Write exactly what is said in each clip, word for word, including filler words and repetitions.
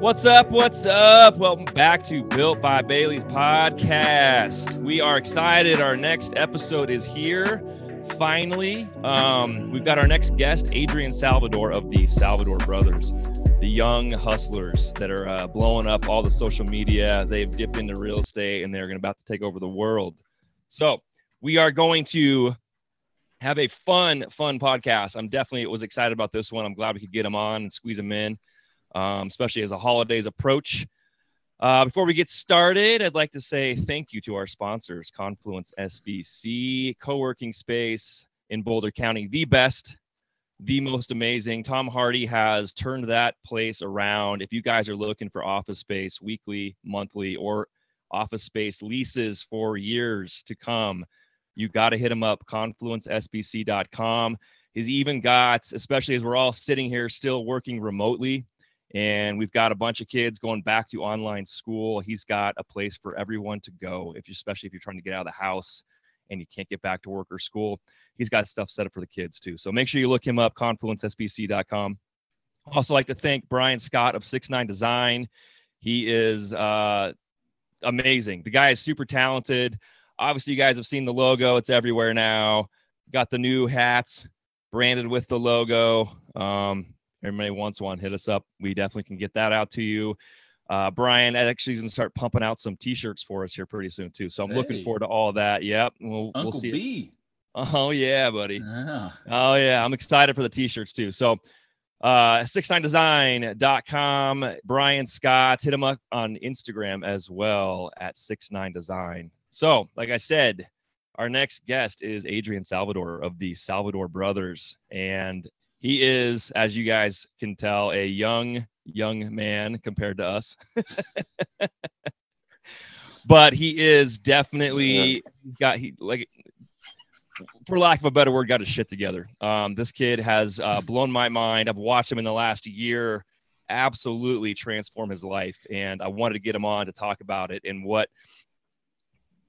What's up? What's up? Welcome back to Built by Bailey's podcast. We are excited. Our next episode is here. Finally, um, we've got our next guest, Adrian Salvador of the Salvador Brothers, the young hustlers that are uh, blowing up all the social media. They've dipped into real estate and they're about to take over the world. So we are going to have a fun, fun podcast. I'm definitely was excited about this one. I'm glad we could get them on and squeeze them in. Um, especially as the holidays approach. Uh, before we get started, I'd like to say thank you to our sponsors, Confluence S B C, co-working space in Boulder County, the best, the most amazing. Tom Hardy has turned that place around. If you guys are looking for office space weekly, monthly, or office space leases for years to come, you got to hit him up, confluence S B C dot com. He's even got, especially as we're all sitting here still working remotely, and we've got a bunch of kids going back to online school. He's got a place for everyone to go, if you, especially if you're trying to get out of the house and you can't get back to work or school. He's got stuff set up for the kids too. So make sure you look him up, confluence S B C dot com. Also like to thank Brian Scott of sixty-nine Design. He is uh, amazing. The guy is super talented. Obviously, you guys have seen the logo. It's everywhere now. Got the new hats branded with the logo. Um, Everybody wants one, hit us up. We definitely can get that out to you. Uh, Brian actually is going to start pumping out some T-shirts for us here pretty soon, too. So I'm hey. looking forward to all of that. Yep. We'll, Uncle we'll see B. It. Oh, yeah, buddy. Yeah. Oh, yeah. I'm excited for the T-shirts, too. So uh, sixty-nine design dot com, Brian Scott. Hit him up on Instagram as well at sixty-nine design. So, like I said, our next guest is Adrian Salvador of the Salvador Brothers. And he is, as you guys can tell, a young, young man compared to us. But he is definitely got, he like, for lack of a better word, got his shit together. Um, this kid has uh, blown my mind. I've watched him in the last year absolutely transform his life. And I wanted to get him on to talk about it and what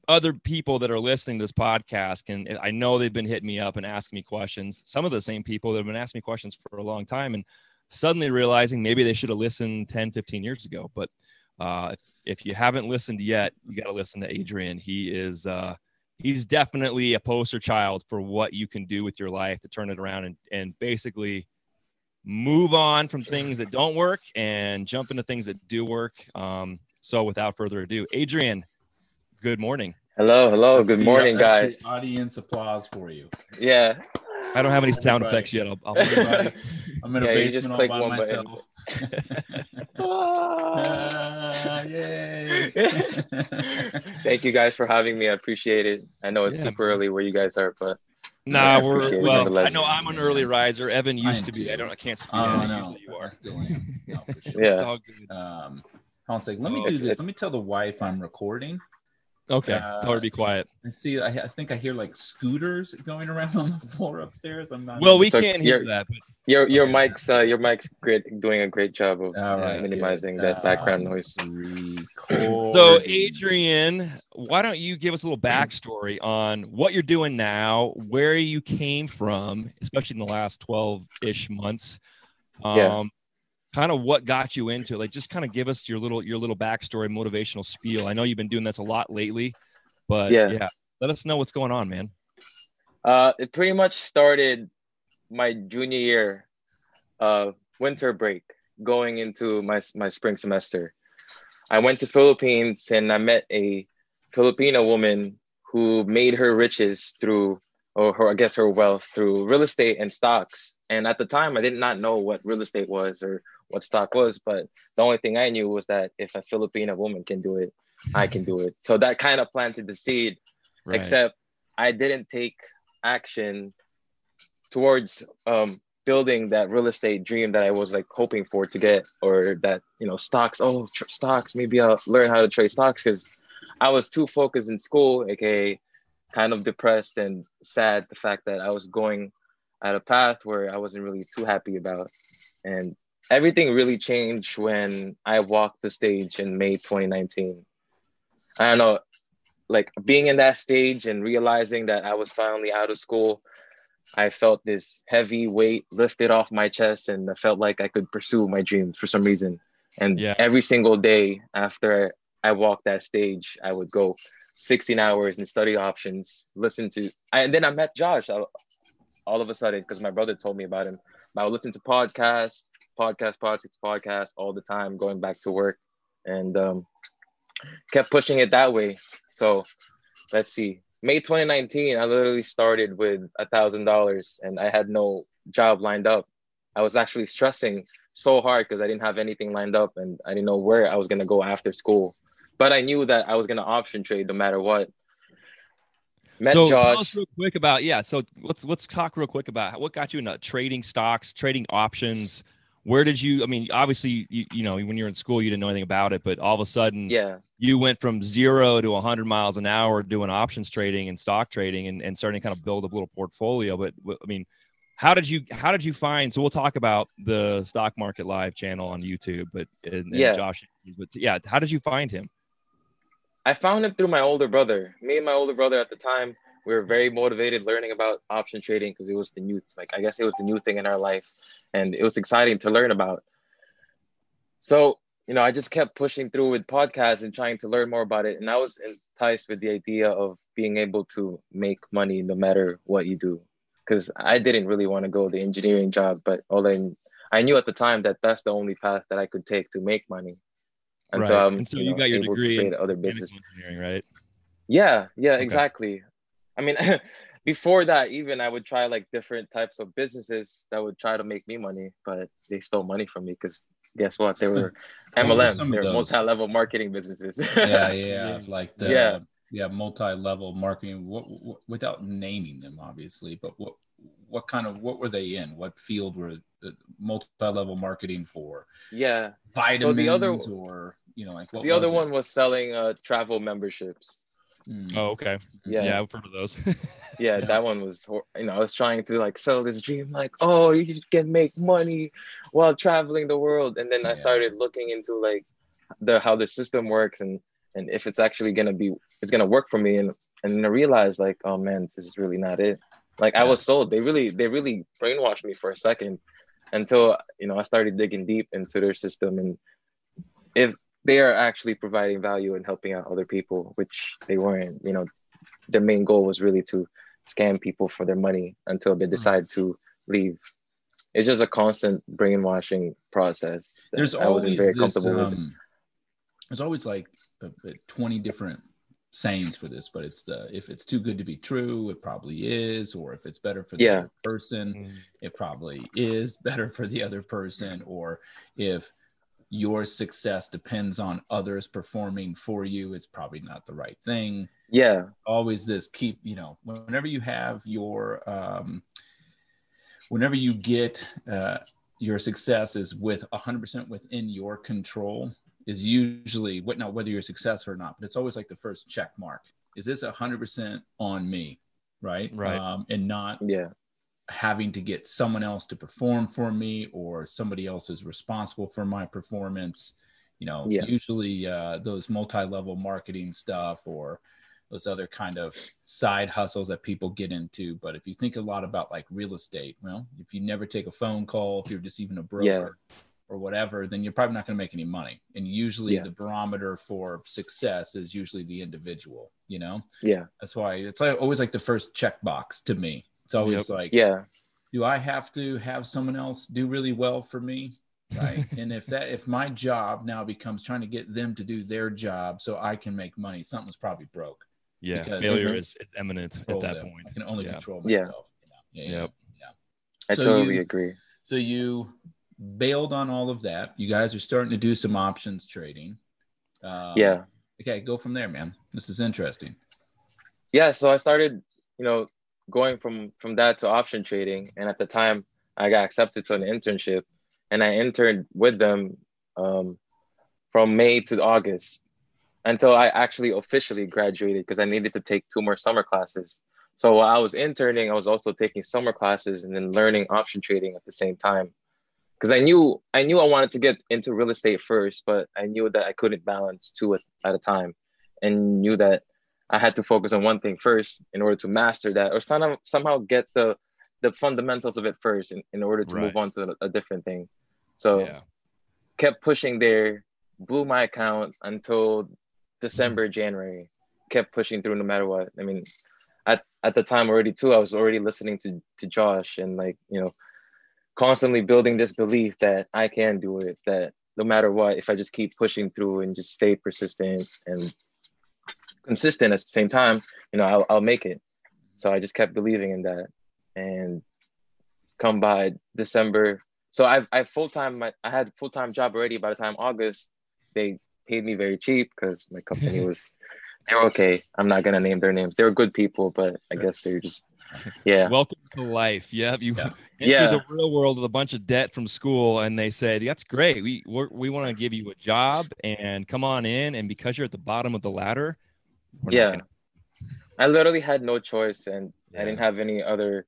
other people that are listening to this podcast can, I know they've been hitting me up and asking me questions. Some of the same people that have been asking me questions for a long time and suddenly realizing maybe they should have listened ten, fifteen years ago. But uh, if you haven't listened yet, you got to listen to Adrian. He is, uh, he's definitely a poster child for what you can do with your life to turn it around and, and basically move on from things that don't work and jump into things that do work. Um, so without further ado, Adrian, good morning. Hello, hello. That's good the, morning, guys. Audience applause for you. Yeah. I don't have any sound everybody. effects yet. I'll, I'll I'm in yeah, a basement all by myself. ah, yay. Thank you guys for having me. I appreciate it. I know it's yeah. super early where you guys are, but nah, yeah, we're well. I know I'm an early riser. Evan used to be. Too. I don't. I can't speak. Oh uh, no, you are. I still am. No, for sure. Yeah. It's all good. Um, hold on a second. Let oh, me do this. Let me tell the wife I'm recording. Okay, uh, tell her to be quiet. I see. I, I think I hear like scooters going around on the floor upstairs. I'm not. Well, we so can't hear that. But... Your your mic's uh, your mic's great, doing a great job of right, uh, minimizing that uh, background noise. Record. So, Adrian, why don't you give us a little backstory on what you're doing now, where you came from, especially in the last twelve-ish months. Um, yeah. Kind of what got you into it. Like, just kind of give us your little your little backstory, motivational spiel. I know you've been doing this a lot lately, but yeah, yeah let us know what's going on, man. Uh, it pretty much started my junior year, uh, winter break, going into my my spring semester. I went to Philippines and I met a Filipino woman who made her riches through, or her, I guess her wealth through real estate and stocks. And at the time, I did not know what real estate was or what stock was, but the only thing I knew was that if a Filipino woman can do it, I can do it. So that kind of planted the seed, right. Except I didn't take action towards um, building that real estate dream that I was like hoping for to get, or that, you know, stocks, oh, tr- stocks, maybe I'll learn how to trade stocks, because I was too focused in school, aka kind of depressed and sad, the fact that I was going at a path where I wasn't really too happy about. And everything really changed when I walked the stage in May twenty nineteen. I don't know, like being in that stage and realizing that I was finally out of school, I felt this heavy weight lifted off my chest and I felt like I could pursue my dreams for some reason. And yeah. every single day after I walked that stage, I would go sixteen hours and study options, listen to, I, and then I met Josh I, all of a sudden, because my brother told me about him. I would listen to podcasts, podcasts, podcasts, podcasts all the time, going back to work, and um, kept pushing it that way. So let's see. May twenty nineteen, I literally started with a thousand dollars, and I had no job lined up. I was actually stressing so hard because I didn't have anything lined up, and I didn't know where I was going to go after school. But I knew that I was going to option trade no matter what. Met so Josh. Tell us real quick about, yeah, so let's let's talk real quick about what got you into trading stocks, trading options. Where did you, I mean, obviously, you, you know, when you were in school, you didn't know anything about it, but all of a sudden yeah. you went from zero to a hundred miles an hour doing options trading and stock trading, and, and starting to kind of build a little portfolio. But I mean, how did you, how did you find, so we'll talk about the Stock Market Live channel on YouTube, but and, and yeah. Josh, but yeah, how did you find him? I found him through my older brother. Me and my older brother at the time, we were very motivated learning about option trading because it was the new, like I guess it was the new thing in our life, and it was exciting to learn about. So, you know, I just kept pushing through with podcasts and trying to learn more about it. And I was enticed with the idea of being able to make money no matter what you do, because I didn't really want to go the engineering job, but all I, I knew at the time that that's the only path that I could take to make money. And, right. um, and so you, you know, got your degree in other business, right? Yeah, yeah, okay. Exactly. I mean, before that, even I would try like different types of businesses that would try to make me money, but they stole money from me because guess what? They were M L Ms, they were multi-level marketing businesses. yeah, yeah, like the, yeah, yeah, multi-level marketing. What, what, without naming them, obviously, but what, what kind of, what were they in? What field were the multi-level marketing for? Yeah, vitamins so the other, or you know, like what the other one it? was selling uh, travel memberships. Oh, okay. Yeah, yeah, I've heard of those. yeah, that one was, you know, I was trying to like sell this dream, like, oh, you can make money while traveling the world, and then yeah. I started looking into like the how the system works and and if it's actually gonna be it's gonna work for me, and and then I realized like, oh man, this is really not it. Like yeah. I was sold. They really they really brainwashed me for a second, until you know I started digging deep into their system, and if they are actually providing value and helping out other people, which they weren't, you know, their main goal was really to scam people for their money until they decide to leave. It's just a constant brainwashing process. There's I wasn't very this, comfortable um, with. There's always like twenty different sayings for this, but it's the, if it's too good to be true, it probably is, or if it's better for the yeah. other person, mm-hmm. it probably is better for the other person, or if your success depends on others performing for you, it's probably not the right thing. Yeah. Always this keep, you know, whenever you have your, um, whenever you get uh, your success is with one hundred percent within your control is usually, what not whether you're successful or not, but it's always like the first check mark. Is this one hundred percent on me, right? Right. Um, and not yeah. having to get someone else to perform for me, or somebody else is responsible for my performance. You know, yeah. usually uh, those multi-level marketing stuff or those other kind of side hustles that people get into. But if you think a lot about like real estate, well, if you never take a phone call, if you're just even a broker yeah. or whatever, then you're probably not going to make any money. And usually yeah. the barometer for success is usually the individual, you know? Yeah. That's why it's like, always like the first checkbox to me. It's always yep. like, yeah. do I have to have someone else do really well for me? Right. And if that, if my job now becomes trying to get them to do their job so I can make money, something's probably broke. Yeah. Failure is, is imminent at that them. point. I can only yeah. control myself. Yeah. You know? yeah, yep. yeah. I so totally you, agree. So you bailed on all of that. You guys are starting to do some options trading. Um, yeah. Okay. Go from there, man. This is interesting. Yeah. So I started, you know, going from from that to option trading, and at the time I got accepted to an internship, and I interned with them um from May to August until I actually officially graduated, because I needed to take two more summer classes. So while I was interning, I was also taking summer classes and then learning option trading at the same time, because I knew I knew I wanted to get into real estate first, but I knew that I couldn't balance two at a time, and knew that I had to focus on one thing first in order to master that, or somehow somehow get the the fundamentals of it first in, in order to right. move on to a, a different thing. So yeah. kept pushing there, blew my account until December, January, kept pushing through no matter what. I mean, at, at the time already too, I was already listening to, to Josh and like, you know, constantly building this belief that I can do it, that no matter what, if I just keep pushing through and just stay persistent and consistent at the same time, you know, I'll, I'll make it. So I just kept believing in that. And come by December, so I've, I full-time, I had a full-time job already by the time August. They paid me very cheap because my company was, they're okay. I'm not going to name their names. They're good people, but I guess they're just, yeah. Welcome to life. Yeah. You yeah. entered yeah. the real world with a bunch of debt from school and they said, that's great. We, we're, we want to give you a job and come on in. And because you're at the bottom of the ladder. We're yeah. Not gonna- I literally had no choice and yeah. I didn't have any other,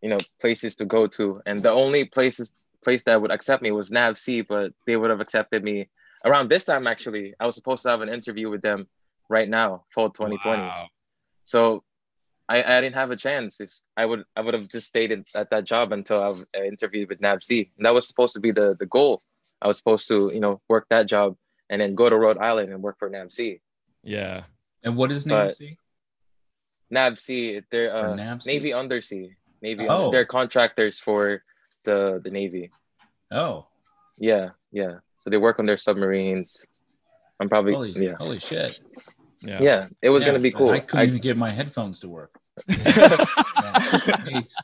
you know, places to go to. And the only places place that would accept me was N A V S E A, but they would have accepted me around this time. Actually, I was supposed to have an interview with them right now, fall twenty twenty. Wow. So I, I didn't have a chance. If I would, I would have just stayed in, at that job until I've interviewed with N A V S E A. And that was supposed to be the, the goal. I was supposed to, you know, work that job and then go to Rhode Island and work for N A V S E A. Yeah. And what is N A V S E A? N A V S E A, they're uh, N A V S E A? Navy Undersea. Navy. Oh. They're contractors for the the Navy. Oh. Yeah, yeah. So they work on their submarines. I'm probably holy, yeah. Holy shit. Yeah. Yeah, it was yeah, gonna be cool. I couldn't I, even get my headphones to work. That's,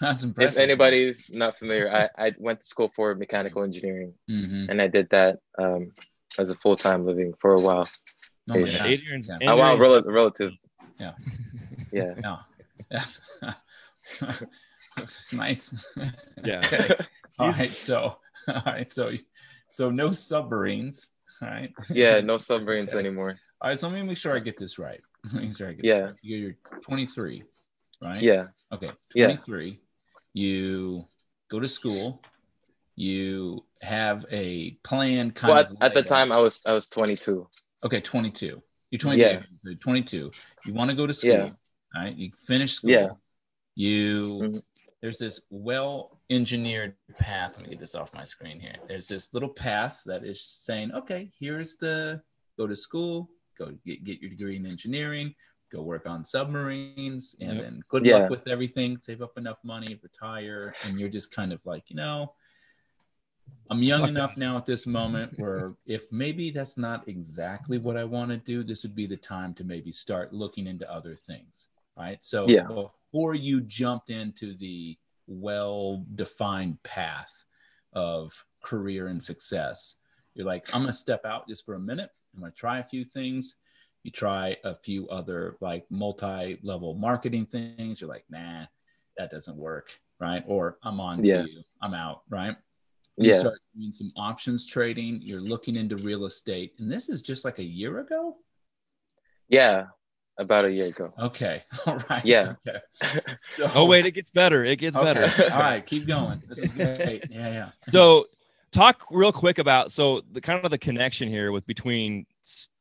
that's impressive. If anybody's not familiar, I, I went to school for mechanical engineering, mm-hmm. and I did that um, as a full time living for a while. Oh my yeah. Adrian's, yeah. Adrian's, oh wow, rel- relative. Yeah. Yeah. No. Nice. Yeah. Okay. All right. So, all right. So, so no submarines. All right. Yeah. No submarines okay. anymore. All right. So let me make sure I get this right. Make sure I get yeah. this right. You're twenty-three, right? Yeah. Okay. twenty-three. Yeah. You go to school. You have a plan. Kind well, of at, at the time, I was I was twenty-two. Okay, twenty-two. You're twenty-two. Yeah. So twenty-two. You want to go to school. Yeah. All right. You finish school. Yeah. You mm-hmm. there's this well-engineered path. Let me get this off my screen here. There's this little path that is saying, okay, here's the go to school, go get, get your degree in engineering, go work on submarines, and yep. then good yeah. luck with everything, save up enough money, retire. And you're just kind of like, you know, I'm young okay. enough now at this moment where if maybe that's not exactly what I want to do, this would be the time to maybe start looking into other things. Right. So yeah. before you jumped into the well-defined path of career and success, you're like, I'm going to step out just for a minute. I'm going to try a few things. You try a few other like multi-level marketing things. You're like, nah, that doesn't work. Right. Or I'm on yeah. to you. I'm out. Right. You yeah. start doing some options trading. You're looking into real estate. And this is just like a year ago. Yeah. About a year ago. Okay. All right. Yeah. Okay. So, oh, wait, it gets better. It gets okay. better. All right. Keep going. This is great. Yeah, yeah. So talk real quick about, so the kind of the connection here with between,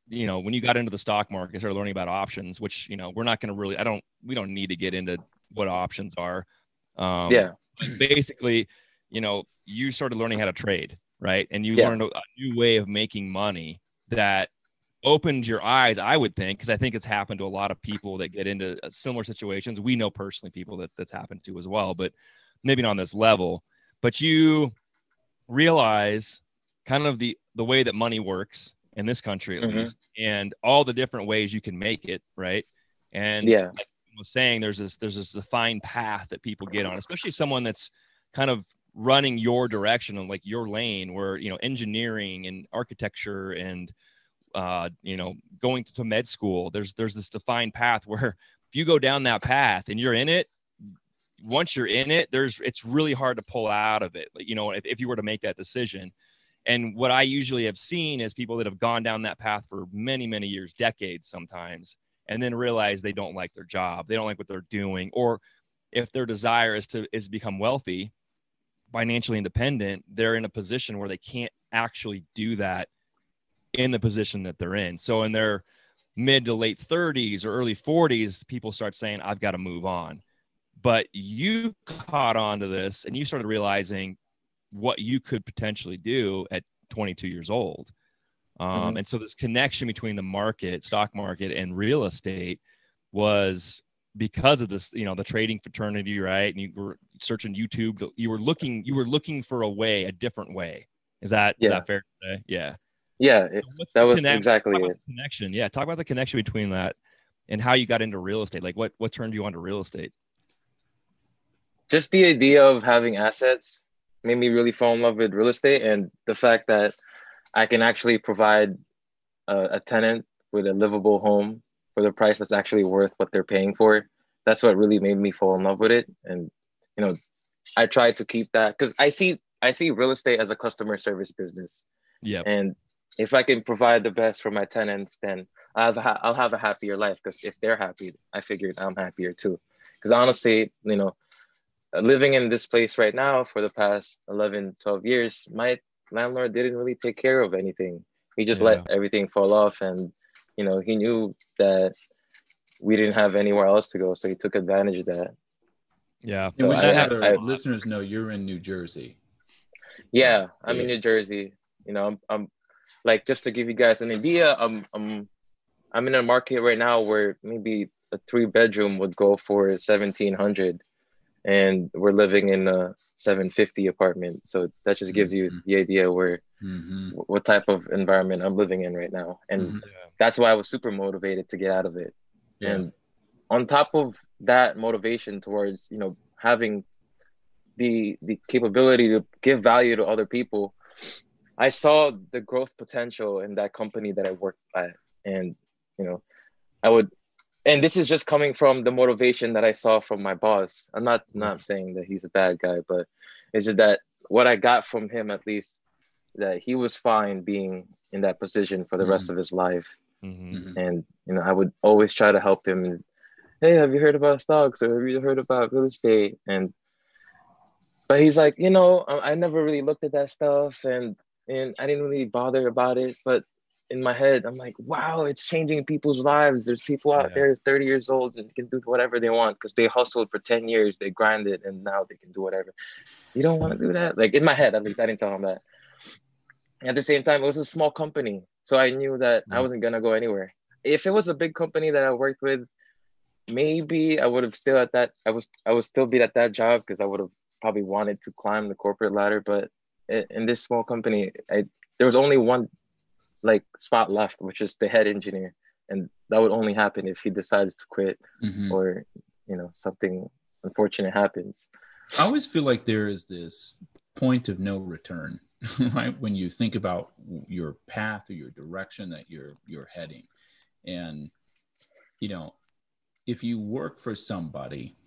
you know, when you got into the stock market, started learning about options, which, you know, we're not going to really, I don't, we don't need to get into what options are. Um, yeah. Basically, you know, you started learning how to trade, right? And you yeah. learned a new way of making money that opened your eyes, I would think, because I think it's happened to a lot of people that get into similar situations. We know personally people that that's happened to as well, but maybe not on this level. But you realize kind of the the way that money works in this country, at mm-hmm. least, and all the different ways you can make it, right? And yeah, like I was saying, there's this there's this defined path that people get on, especially someone that's kind of running your direction and like your lane, where you know engineering and architecture and uh, you know, going to, to med school, there's, there's this defined path where if you go down that path and you're in it, once you're in it, there's, it's really hard to pull out of it. Like, you know, if, if you were to make that decision. And what I usually have seen is people that have gone down that path for many, many years, decades sometimes, and then realize they don't like their job. They don't like what they're doing. Or if their desire is to, is become wealthy, financially independent, they're in a position where they can't actually do that in the position that they're in. So in their mid to late thirties or early forties, people start saying, I've got to move on. But you caught on to this and you started realizing what you could potentially do at twenty-two years old. Um, mm-hmm. And so this connection between the market, stock market, and real estate was because of this, you know, the trading fraternity, right? And you were searching YouTube. You were looking, you were looking for a way, a different way. Is that, yeah. is that fair to say? Yeah. Yeah. It, so that was connect- exactly it. Connection. Yeah. Talk about the connection between that and how you got into real estate. Like what, what turned you on to real estate? Just the idea of having assets made me really fall in love with real estate, and the fact that I can actually provide a, a tenant with a livable home for the price that's actually worth what they're paying for. That's what really made me fall in love with it. And, you know, I try to keep that because I see, I see real estate as a customer service business. Yeah. And if I can provide the best for my tenants, then I'll ha- I'll have a happier life, because if they're happy, I figured I'm happier too. Because honestly, you know, living in this place right now for the past eleven, twelve years, my landlord didn't really take care of anything. He just yeah. let everything fall off. And, you know, he knew that we didn't have anywhere else to go, so he took advantage of that. Yeah. So we should I, have I, I, listeners know you're in New Jersey. Yeah, I'm yeah. in New Jersey. You know, I'm, I'm like, just to give you guys an idea, I'm, I'm, I'm in a market right now where maybe a three bedroom would go for seventeen hundred. And we're living in a seven fifty apartment. So that just gives you mm-hmm. the idea where mm-hmm. what type of environment I'm living in right now. And mm-hmm. that's why I was super motivated to get out of it. Yeah. And on top of that motivation towards, you know, having the the capability to give value to other people, I saw the growth potential in that company that I worked at. And, you know, I would... And this is just coming from the motivation that I saw from my boss. I'm not not saying that he's a bad guy, but it's just that what I got from him, at least, that he was fine being in that position for the mm-hmm. rest of his life. Mm-hmm. And, you know, I would always try to help him. Hey, have you heard about stocks, or have you heard about real estate? And but he's like, you know, I, I never really looked at that stuff, and and I didn't really bother about it, but in my head, I'm like, wow, it's changing people's lives. There's people out yeah. there who's thirty years old and can do whatever they want because they hustled for ten years, they grinded, and now they can do whatever. You don't want to do that? Like, in my head, at least, I didn't tell him that. At the same time, it was a small company, so I knew that mm-hmm. I wasn't going to go anywhere. If it was a big company that I worked with, maybe I would have still at that, I was, I would still be at that job because I would have probably wanted to climb the corporate ladder. But in this small company, I, there was only one like spot left, which is the head engineer, and that would only happen if he decides to quit mm-hmm. or, you know, something unfortunate happens. I always feel like there is this point of no return, right? When you think about your path or your direction that you're you're heading, and, you know, if you work for somebody,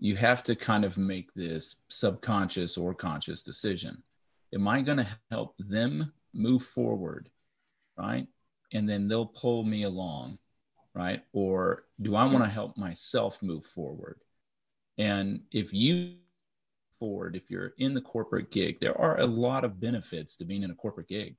you have to kind of make this subconscious or conscious decision: am I going to help them move forward? Right. And then they'll pull me along. Right. Or do I want to help myself move forward? And if you forward, if you're in the corporate gig, there are a lot of benefits to being in a corporate gig.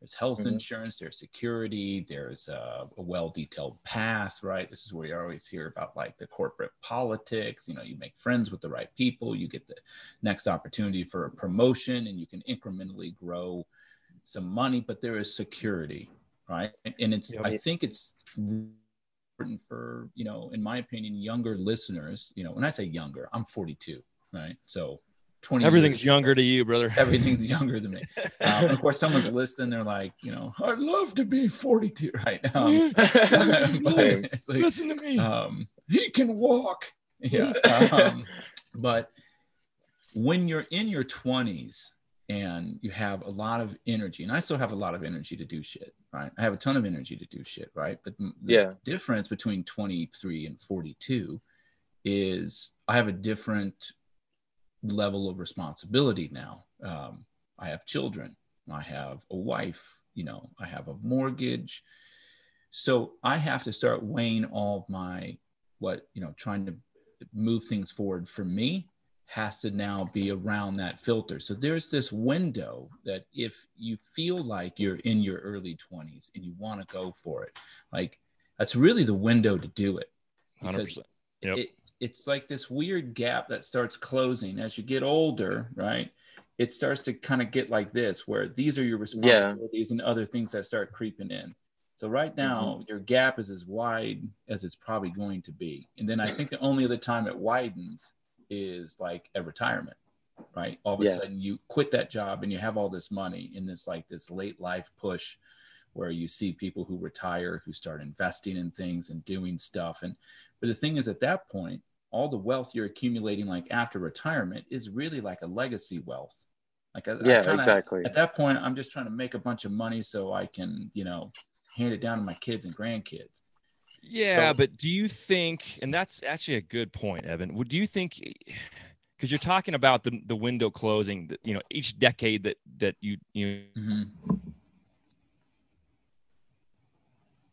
There's health mm-hmm. insurance, there's security, there's a, a well-detailed path. Right. This is where you always hear about like the corporate politics. You know, you make friends with the right people, you get the next opportunity for a promotion, and you can incrementally grow some money, but there is security, right? And it's, yeah, I think it's important for, you know, in my opinion, younger listeners. You know, when I say younger, I'm forty-two, right? So twenty everything's years, younger to you, brother. Everything's younger than me. Um, of course, someone's listening, they're like, you know, I'd love to be forty-two, right? Um, like, listen to me. Um, he can walk. Yeah. Um, but when you're in your twenties, and you have a lot of energy, and I still have a lot of energy to do shit, right? I have a ton of energy to do shit, right? But the yeah. difference between twenty-three and forty-two is I have a different level of responsibility now. Um, I have children, I have a wife, you know, I have a mortgage. So I have to start weighing all of my, what, you know, trying to move things forward for me has to now be around that filter. So there's this window that if you feel like you're in your early twenties and you want to go for it, like that's really the window to do it. Because one hundred percent. Yep. It, it's like this weird gap that starts closing as you get older, right? it starts to kind of get like this, where these are your responsibilities yeah. and other things that start creeping in. So right now, mm-hmm. your gap is as wide as it's probably going to be. And then I think the only other time it widens is like a retirement, right? All of a yeah. sudden you quit that job and you have all this money in this like this late life push, where you see people who retire, who start investing in things and doing stuff. And but the thing is, at that point, all the wealth you're accumulating like after retirement is really like a legacy wealth. Like I, yeah, I kinda, exactly. At that point, I'm just trying to make a bunch of money so I can, you know, hand it down to my kids and grandkids. Yeah, so, but do you think, and that's actually a good point, Evan, would do you think, because you're talking about the the window closing, you know, each decade that that you you. Mm-hmm.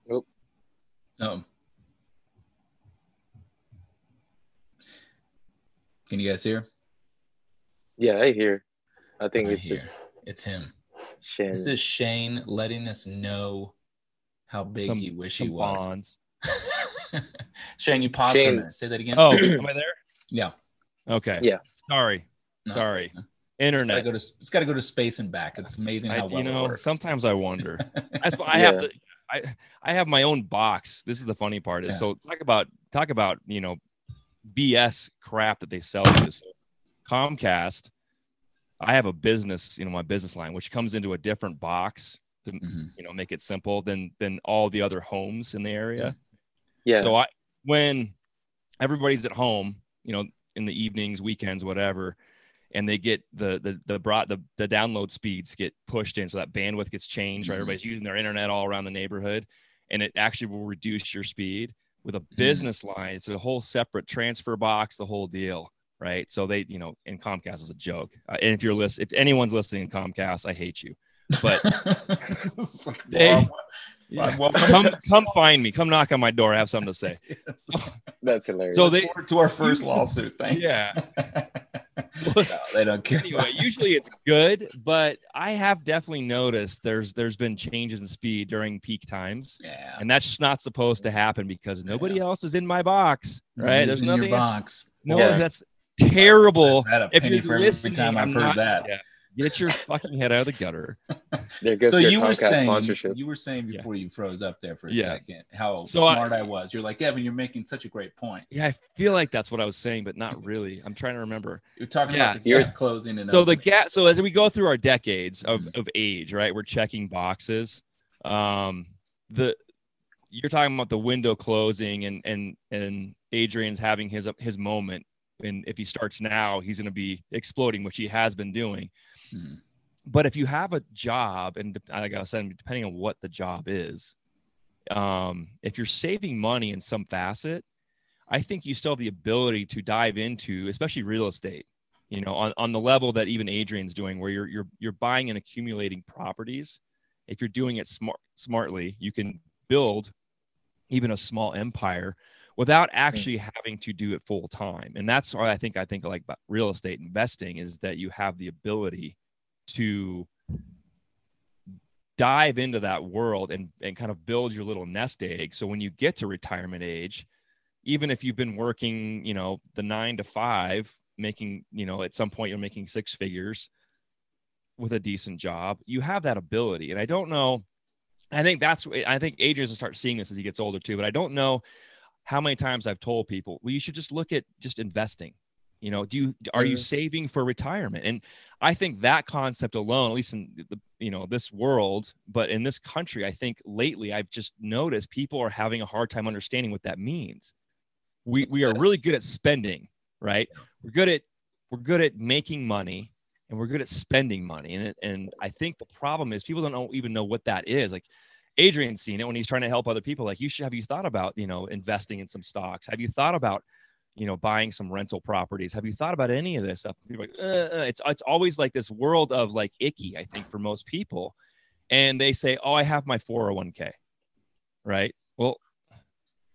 Nope. Um, can you guys hear? Yeah, I hear. I think I it's hear. just it's him. Shane. This is Shane letting us know how big some, he wish he was. Shane, you paused Shane. for a minute. Say that again. Oh, am I there? Yeah. Okay. Yeah. Sorry. No. Sorry. No. Internet. It's got go to, to go to space and back. It's amazing how I, well you know, it works. Sometimes I wonder. I, I yeah. have to. I, I have my own box. This is the funny part. Is yeah. so talk about talk about you know B S crap that they sell to so Comcast. I have a business, you know, my business line, which comes into a different box to mm-hmm. you know make it simple than than all the other homes in the area. Yeah. So I when everybody's at home, you know, in the evenings, weekends, whatever, and they get the the the broad the, the download speeds get pushed in, so that bandwidth gets changed. Mm-hmm. Right, everybody's using their internet all around the neighborhood, and it actually will reduce your speed. With a mm-hmm. business line, it's a whole separate transfer box, the whole deal, right? So they, you know, and Comcast is a joke. Uh, and if you're list, if anyone's listening to Comcast, I hate you. But like, they, wow. Yeah. Wow. come come find me, come knock on my door. I have something to say. Yes. That's hilarious. So they to our first lawsuit. Thanks. Yeah. Well, no, they don't care. Anyway, usually it's good, but I have definitely noticed there's there's been changes in speed during peak times. Yeah. And that's not supposed to happen because nobody yeah. else is in my box, right? He's there's in nothing your box. No, yeah. that's terrible. I've had a penny for every time I've I'm heard not, that. Yeah. Get your fucking head out of the gutter. There goes so your you were saying you were saying before yeah. you froze up there for a yeah. second how so smart I, I was. You're like, Evan, you're making such a great point. Yeah, I feel like that's what I was saying, but not really. I'm trying to remember. You're talking yeah. about the gap closing and so opening. the gap. So as we go through our decades of mm-hmm. of age, right? We're checking boxes. Um, the you're talking about the window closing and and and Adrian's having his his moment. And if he starts now, he's going to be exploding, which he has been doing. Hmm. But if you have a job, and like I was saying, depending on what the job is, um, if you're saving money in some facet, I think you still have the ability to dive into, especially real estate, you know, on, on the level that even Adrian's doing, where you're you're you're buying and accumulating properties. If you're doing it smart smartly, you can build even a small empire without actually having to do it full time. And that's why I think I think like about real estate investing is that you have the ability to dive into that world and, and kind of build your little nest egg. So when you get to retirement age, even if you've been working, you know, the nine to five, making, you know, at some point you're making six figures with a decent job, you have that ability. And I don't know, I think that's, I think Adrian will start seeing this as he gets older too, but I don't know how many times I've told people, well, you should just look at just investing. You know, do you, are you saving for retirement? And I think that concept alone, at least in the, you know, this world, but in this country, I think lately I've just noticed people are having a hard time understanding what that means. We we are really good at spending, right? We're good at, we're good at making money and we're good at spending money. And it, and I think the problem is people don't even know what that is. Like, Adrian's seen it when he's trying to help other people. Like, you should have you thought about, you know, investing in some stocks? Have you thought about, you know, buying some rental properties? Have you thought about any of this stuff? Like, uh, it's it's always like this world of like icky, I think, for most people. And they say, oh, I have my four oh one k, right? Well,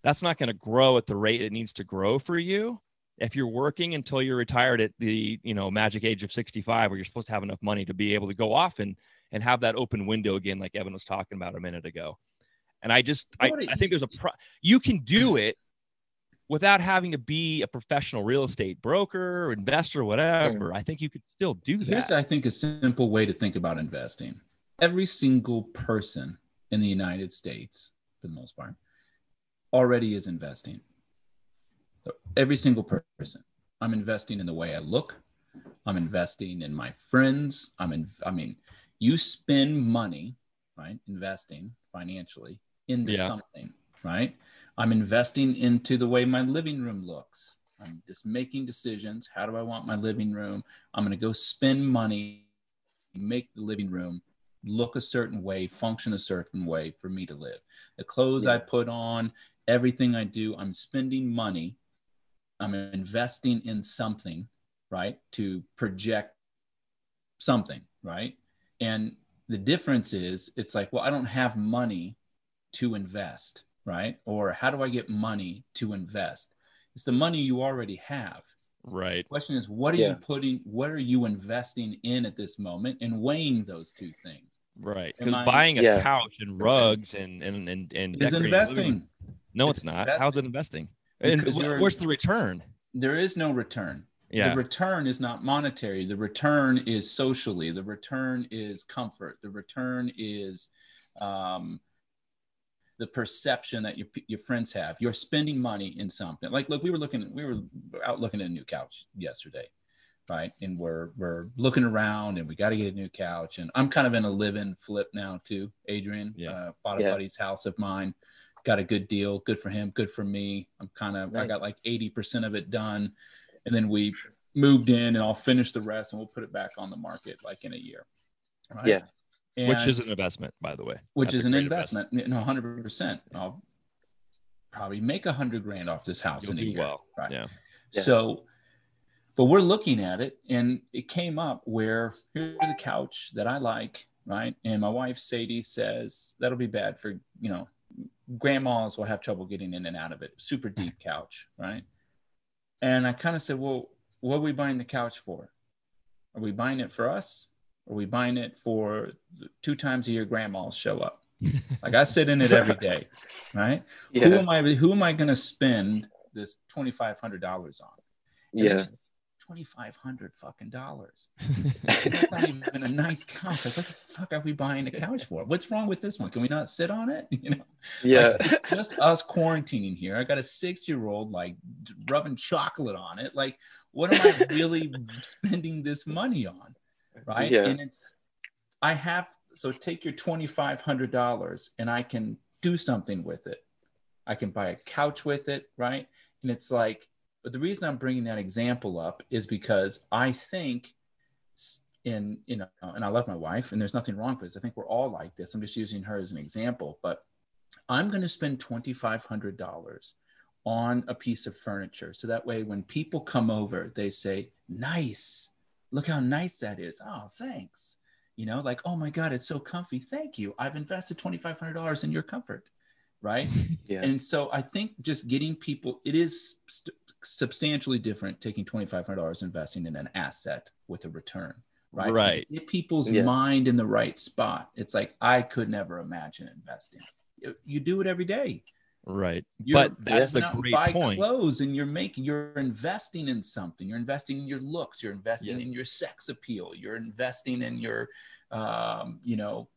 that's not going to grow at the rate it needs to grow for you if you're working until you're retired at the, you know, magic age of sixty-five, where you're supposed to have enough money to be able to go off and and have that open window again, like Evan was talking about a minute ago. And I just, I, I think there's a, pro- you can do it without having to be a professional real estate broker or investor or whatever. I think you could still do that. Here's, I think, a simple way to think about investing. Every single person in the United States, for the most part, already is investing. So every single person. I'm investing in the way I look. I'm investing in my friends. I'm in, I mean, you spend money, right? Investing financially into yeah. something, right? I'm investing into the way my living room looks. I'm just making decisions. How do I want my living room? I'm going to go spend money, make the living room look a certain way, function a certain way for me to live. The clothes yeah. I put on, everything I do, I'm spending money. I'm investing in something, right? To project something, right? And the difference is, it's like, well, I don't have money to invest, right? Or how do I get money to invest? It's the money you already have. Right. The question is, what are yeah. you putting, what are you investing in at this moment, and weighing those two things? Right. Because buying a yeah. couch and rugs and, and, and, and is investing. No, it's, it's not. Investing. How's it investing? And where's the return? There is no return. Yeah. The return is not monetary. The return is socially. The return is comfort. The return is um, the perception that your your friends have. You're spending money in something. Like, look, we were looking, we were out looking at a new couch yesterday, right? And we're we're looking around, and we got to get a new couch. And I'm kind of in a live-in flip now too. Adrian yeah. uh, bought a yeah. buddy's house of mine. Got a good deal. Good for him. Good for me. I'm kind of, nice. I got like eighty percent of it done. And then we moved in, and I'll finish the rest, and we'll put it back on the market like in a year. Right? Yeah. And, which is an investment, by the way. Which That's is an investment. investment. No, one hundred percent. I'll probably make a hundred grand off this house You'll in a year. Well. Right. Yeah. So, but we're looking at it, and it came up where here's a couch that I like. Right. And my wife, Sadie, says that'll be bad for, you know, grandmas will have trouble getting in and out of it. Super deep couch, right? And I kind of said, well, what are we buying the couch for? Are we buying it for us? Are we buying it for two times a year grandmas show up? Like, I sit in it every day, right? Yeah. Who am I, who am I going to spend this twenty-five hundred dollars on? And yeah. twenty-five hundred fucking dollars. That's not even a nice couch. Like, what the fuck are we buying a couch for? What's wrong with this one? Can we not sit on it? You know? Yeah. Like, just us quarantining here. I got a six-year-old like rubbing chocolate on it. Like, what am I really spending this money on? Right. Yeah. And it's, I have, so take your twenty-five hundred dollars, and I can do something with it. I can buy a couch with it. Right. And it's like, but the reason I'm bringing that example up is because I think in, you know, and I love my wife, and there's nothing wrong with this. I think we're all like this. I'm just using her as an example, but I'm going to spend twenty-five hundred dollars on a piece of furniture. So that way, when people come over, they say, nice, look how nice that is. Oh, thanks. You know, like, oh my God, it's so comfy. Thank you. I've invested twenty-five hundred dollars in your comfort. Right. Yeah. And so I think just getting people, it is st- substantially different taking twenty-five hundred dollars investing in an asset with a return, right? Right. Get people's yeah. mind in the right spot. It's like, I could never imagine investing. You, you do it every day. Right. You're, but that's a great buy point. Clothes, and you're making, you're investing in something. You're investing in your looks. You're investing yeah. in your sex appeal. You're investing in your, um, you know,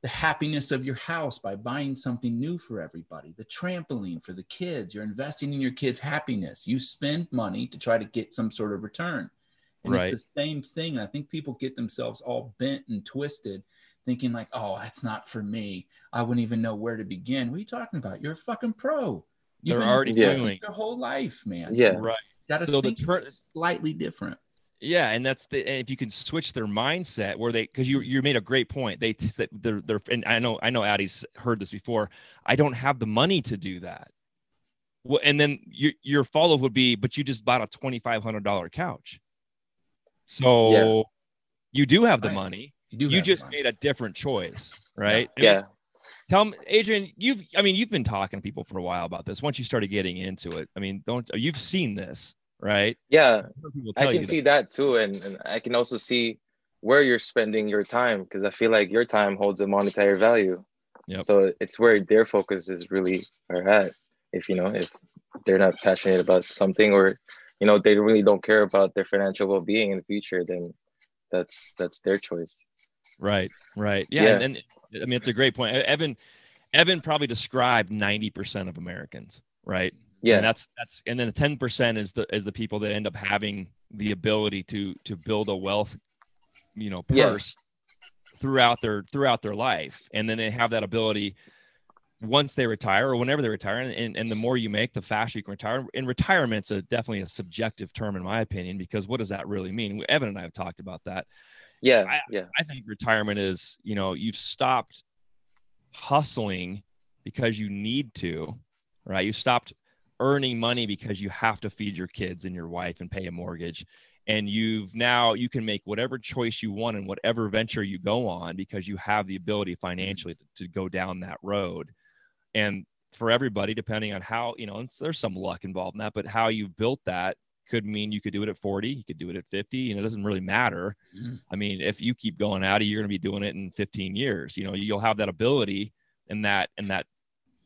the happiness of your house by buying something new for everybody, the trampoline for the kids. You're investing in your kids' happiness. You spend money to try to get some sort of return. And right. it's the same thing. I think people get themselves all bent and twisted thinking like, oh, that's not for me. I wouldn't even know where to begin. What are you talking about? You're a fucking pro. You've They're been already doing your whole life, man. Yeah. Right. Got to so think the ter- slightly different. Yeah, and that's the and if you can switch their mindset where they because you you made a great point. They they're they're and I know I know Addie's heard this before. I don't have the money to do that. Well, and then your your follow up would be, but you just bought a twenty-five hundred dollars couch, so yeah. you do have the right. money. You do. You just money. made a different choice, right? Yeah. I mean, yeah. Tell me, Adrian, you've I mean you've been talking to people for a while about this. Once you started getting into it, I mean, don't you've seen this. Right. Yeah, I can see that, that too. And, and I can also see where you're spending your time, because I feel like your time holds a monetary value. Yep. So it's where their focus is really are at, if you know, if they're not passionate about something, or, you know, they really don't care about their financial well-being in the future, then that's that's their choice. Right, right. Yeah, yeah. And, and I mean, it's a great point. Evan Evan probably described ninety percent of Americans, right? Yeah. And that's that's and then the ten percent is the is the people that end up having the ability to to build a wealth, you know, purse yeah. throughout their throughout their life. And then they have that ability once they retire or whenever they retire. And, and, and the more you make, the faster you can retire. And retirement's a definitely a subjective term, in my opinion, because what does that really mean? Evan and I have talked about that. Yeah. I, yeah. I think retirement is, you know, you've stopped hustling because you need to, right? You've stopped earning money because you have to feed your kids and your wife and pay a mortgage. And you've now, you can make whatever choice you want and whatever venture you go on because you have the ability financially to, to go down that road. And for everybody, depending on how, you know, and there's some luck involved in that, but how you've built that could mean you could do it at forty, you could do it at fifty, and it doesn't really matter. Mm. I mean, if you keep going at it, you're going to be doing it in fifteen years. You know, you'll have that ability and that, and that,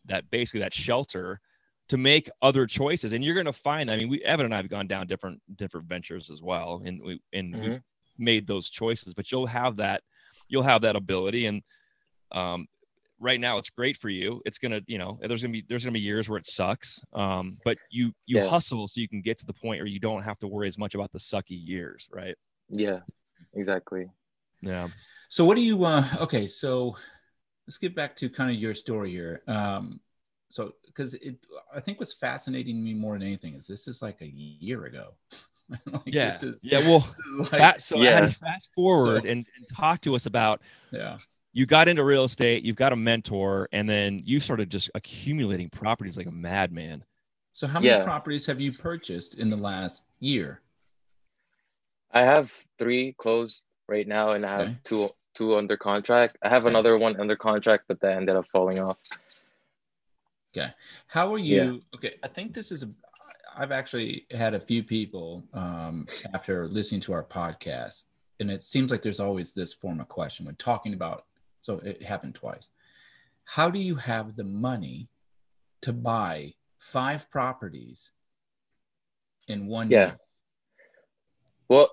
that basically that shelter to make other choices. And you're going to find, I mean, we, Evan and I have gone down different, different ventures as well. And we, and mm-hmm. we made those choices, but you'll have that, you'll have that ability. And, um, right now it's great for you. It's going to, you know, there's going to be, there's going to be years where it sucks. Um, but you, you yeah. hustle so you can get to the point where you don't have to worry as much about the sucky years. Right. Yeah, exactly. Yeah. So what do you, uh, okay. So let's get back to kind of your story here. Um, so, cause it, I think what's fascinating me more than anything is this is like a year ago. Like yeah. This is, yeah. Well, this is like, that, so yeah. I had to fast forward so, and, and talk to us about, yeah. you got into real estate, you've got a mentor, and then you started just accumulating properties like a madman. So how many yeah. properties have you purchased in the last year? I have three closed right now, and I have okay. two two under contract. I have okay. another one under contract, but that ended up falling off. Okay. How are you? Yeah. Okay. I think this is, a, I've actually had a few people um, after listening to our podcast, and it seems like there's always this form of question when talking about, so it happened twice. How do you have the money to buy five properties in one yeah. year? Well,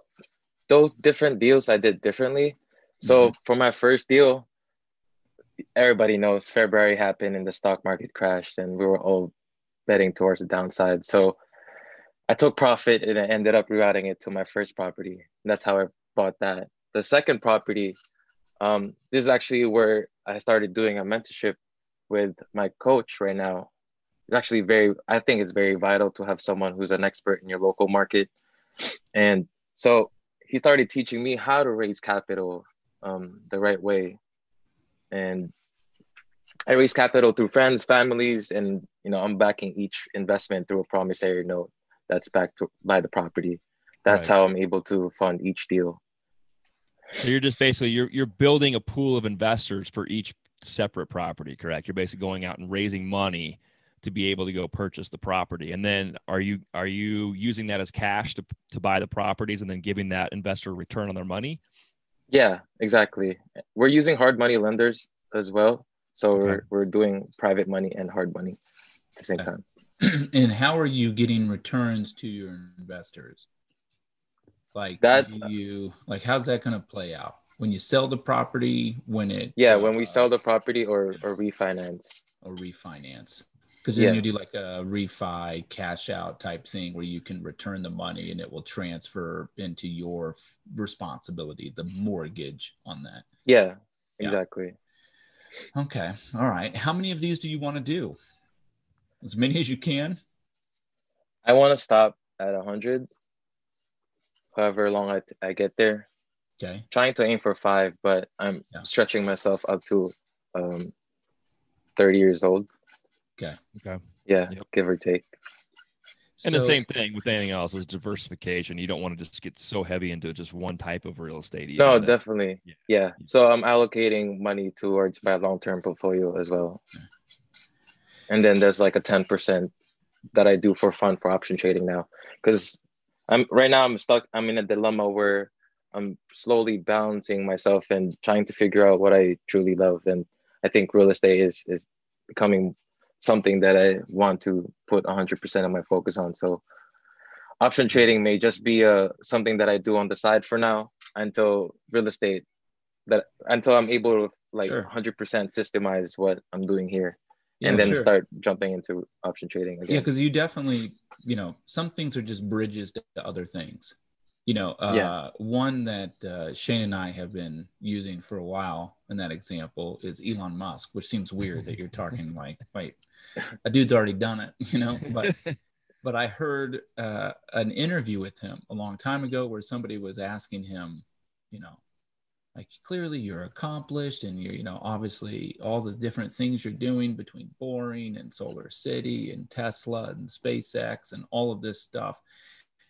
those different deals I did differently. So mm-hmm. for my first deal, everybody knows February happened and the stock market crashed and we were all betting towards the downside. So I took profit and I ended up rerouting it to my first property. And that's how I bought that. The second property, Um, this is actually where I started doing a mentorship with my coach right now. It's actually very, I think it's very vital to have someone who's an expert in your local market. And so he started teaching me how to raise capital um, the right way. And I raised capital through friends, families, and, you know, I'm backing each investment through a promissory note that's backed by the property. That's right. How I'm able to fund each deal. So you're just basically, you're you're building a pool of investors for each separate property, correct? You're basically going out and raising money to be able to go purchase the property. And then are you are you using that as cash to to buy the properties and then giving that investor a return on their money? Yeah, exactly. We're using hard money lenders as well. So okay. we're we're doing private money and hard money at the same okay. time. And how are you getting returns to your investors? Like that, you like, how's that going to play out when you sell the property? When it yeah, when we uh, sell the property or or refinance or refinance, because then yeah. you do like a refi cash out type thing where you can return the money and it will transfer into your f- responsibility, the mortgage on that. Yeah, yeah, exactly. Okay, all right. How many of these do you want to do? As many as you can. I want to stop at a hundred. However long I, I get there. Okay. Trying to aim for five, but I'm yeah. stretching myself up to um, thirty years old. Okay. Okay. Yeah, yep. Give or take. And so, the same thing with anything else is diversification. You don't want to just get so heavy into just one type of real estate. Either. No, definitely. Yeah. yeah. So I'm allocating money towards my long-term portfolio as well. Okay. And then there's like a ten percent that I do for fun for option trading now. Because I'm right now I'm stuck. I'm in a dilemma where I'm slowly balancing myself and trying to figure out what I truly love. And I think real estate is, is becoming something that I want to put one hundred percent of my focus on. So option trading may just be a, something that I do on the side for now until real estate, that until I'm able to like sure. one hundred percent systemize what I'm doing here. Yeah, and then sure. start jumping into option trading again. Yeah, because you definitely, you know, some things are just bridges to other things. You know, uh, yeah. one that uh, Shane and I have been using for a while in that example is Elon Musk, which seems weird that you're talking like, wait, a dude's already done it, you know, but but I heard uh, an interview with him a long time ago where somebody was asking him, you know, like, clearly you're accomplished and you're, you know, obviously all the different things you're doing between Boring and SolarCity and Tesla and SpaceX and all of this stuff.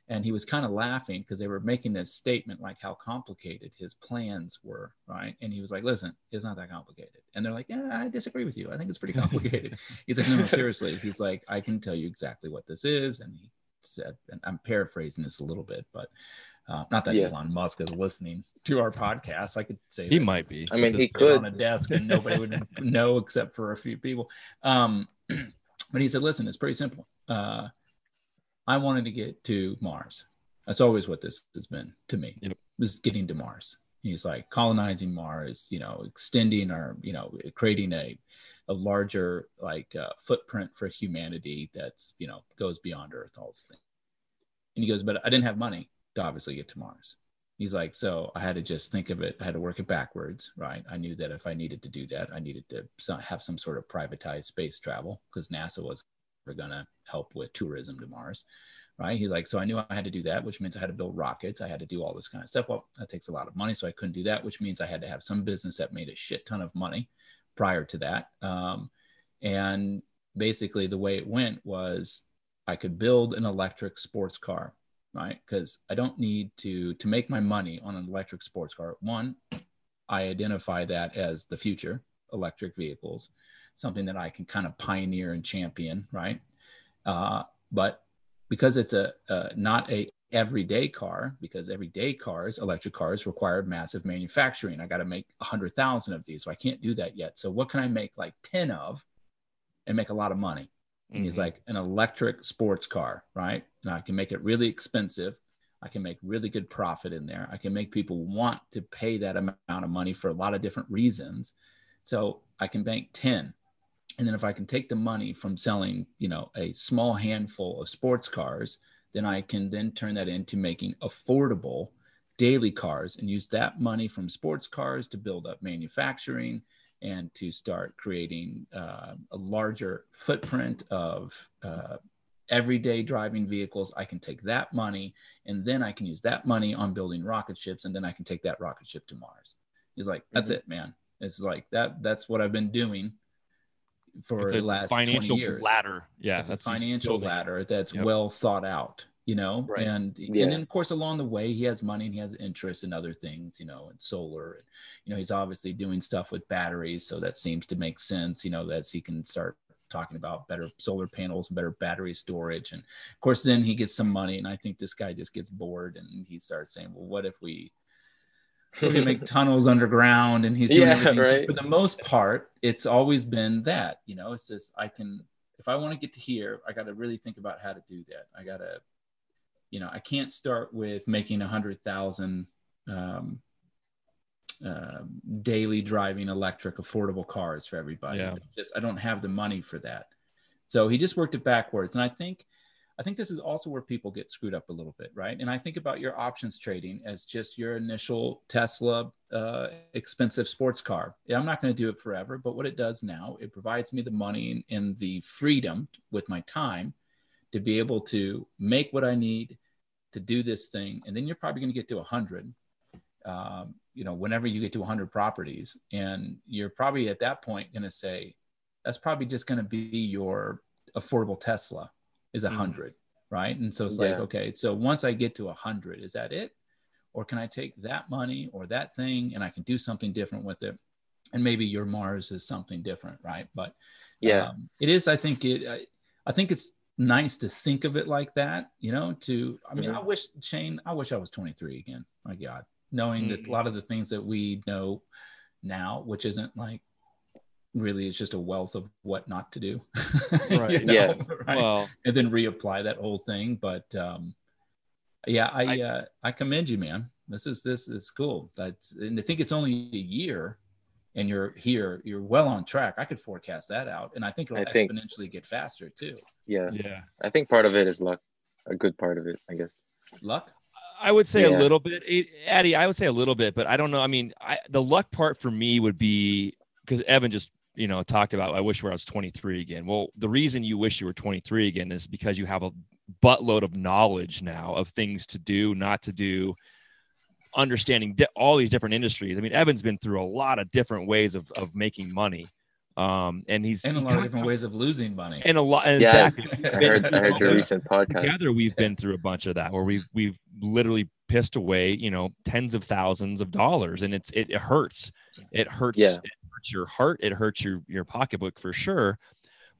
And he was kind of laughing because they were making this statement like how complicated his plans were, right? And he was like, listen, it's not that complicated. And they're like, yeah, I disagree with you. I think it's pretty complicated. He's like, no, no, seriously. He's like, I can tell you exactly what this is. And he said, and I'm paraphrasing this a little bit, but Uh, not that yeah. Elon Musk is listening to our podcast. I could say he might be. I mean, he could on a desk and nobody would know except for a few people. Um, but he said, listen, it's pretty simple. Uh, I wanted to get to Mars. That's always what this has been to me, yep. was getting to Mars. And he's like colonizing Mars, you know, extending our, you know, creating a, a larger like uh, footprint for humanity that's, you know, goes beyond Earth, all this thing. And he goes, but I didn't have money to obviously get to Mars. He's like, so I had to just think of it. I had to work it backwards, right? I knew that if I needed to do that, I needed to have some sort of privatized space travel because NASA was going to help with tourism to Mars, right? He's like, so I knew I had to do that, which means I had to build rockets. I had to do all this kind of stuff. Well, that takes a lot of money, so I couldn't do that, which means I had to have some business that made a shit ton of money prior to that. Um, and basically the way it went was I could build an electric sports car, right? Because I don't need to, to make my money on an electric sports car. One, I identify that as the future, electric vehicles, something that I can kind of pioneer and champion, right? Uh, but because it's a, a not a everyday car, because everyday cars, electric cars require massive manufacturing. I got to make one hundred thousand of these, so I can't do that yet. So what can I make like ten of and make a lot of money? And he's mm-hmm. like an electric sports car, right? And I can make it really expensive. I can make really good profit in there. I can make people want to pay that amount of money for a lot of different reasons. So I can bank ten. And then if I can take the money from selling, you know, a small handful of sports cars, then I can then turn that into making affordable daily cars and use that money from sports cars to build up manufacturing and to start creating uh, a larger footprint of uh, everyday driving vehicles. I can take that money and then I can use that money on building rocket ships. And then I can take that rocket ship to Mars. He's like, that's mm-hmm. it, man. It's like that. That's what I've been doing for the last financial twenty years. Ladder. Yeah. It's that's a financial ladder that's yep. well thought out, you know, right. and, yeah. and then of course, along the way, he has money and he has interest in other things, you know, and solar, and, you know, he's obviously doing stuff with batteries. So that seems to make sense, you know, that he can start talking about better solar panels, better battery storage. And of course, then he gets some money. And I think this guy just gets bored and he starts saying, well, what if we, we can make tunnels underground? And he's doing yeah, everything. Right. For the most part, it's always been that, you know, it's just, I can, if I want to get to here, I got to really think about how to do that. I got to, you know, I can't start with making a hundred thousand um, uh, daily driving electric affordable cars for everybody. Yeah. Just I don't have the money for that. So he just worked it backwards. And I think, I think this is also where people get screwed up a little bit, right? And I think about your options trading as just your initial Tesla uh, expensive sports car. Yeah, I'm not going to do it forever, but what it does now, it provides me the money and the freedom with my time to be able to make what I need to do this thing. And then you're probably going to get to one hundred, um, you know, whenever you get to one hundred properties. And you're probably at that point going to say, that's probably just going to be your affordable Tesla is one hundred, mm-hmm. right? And so it's yeah. like, okay, so once I get to one hundred, is that it? Or can I take that money or that thing and I can do something different with it? And maybe your Mars is something different, right? But yeah, um, it is, I think it, I, I think it's, nice to think of it like that, you know, to, I mean, mm-hmm. I wish, Shane, I wish I was twenty-three again, my God, knowing mm-hmm. that a lot of the things that we know now, which isn't like really is just a wealth of what not to do. Right. You know, yeah. Right? Well, and then reapply that whole thing. But um, yeah, I I, uh, I commend you, man. This is this is cool. That's, and I think it's only a year, and you're here. You're well on track. I could forecast that out, and I think it'll I think, exponentially get faster too. Yeah, yeah. I think part of it is luck. A good part of it, I guess. Luck? I would say yeah. a little bit, Addy. I would say a little bit, but I don't know. I mean, I, the luck part for me would be because Evan just, you know, talked about, I wish where I was twenty-three again. Well, the reason you wish you were twenty-three again is because you have a buttload of knowledge now of things to do, not to do, understanding di- all these different industries. I mean, Evan's been through a lot of different ways of, of making money. Um, and he's in a lot of different ways of losing money, and a lot. And yeah, exactly. I heard, I heard your recent podcast. Together, we've been through a bunch of that, where we've we've literally pissed away, you know, tens of thousands of dollars, and it's it, it hurts. It hurts. Yeah. It hurts your heart. It hurts your your pocketbook for sure.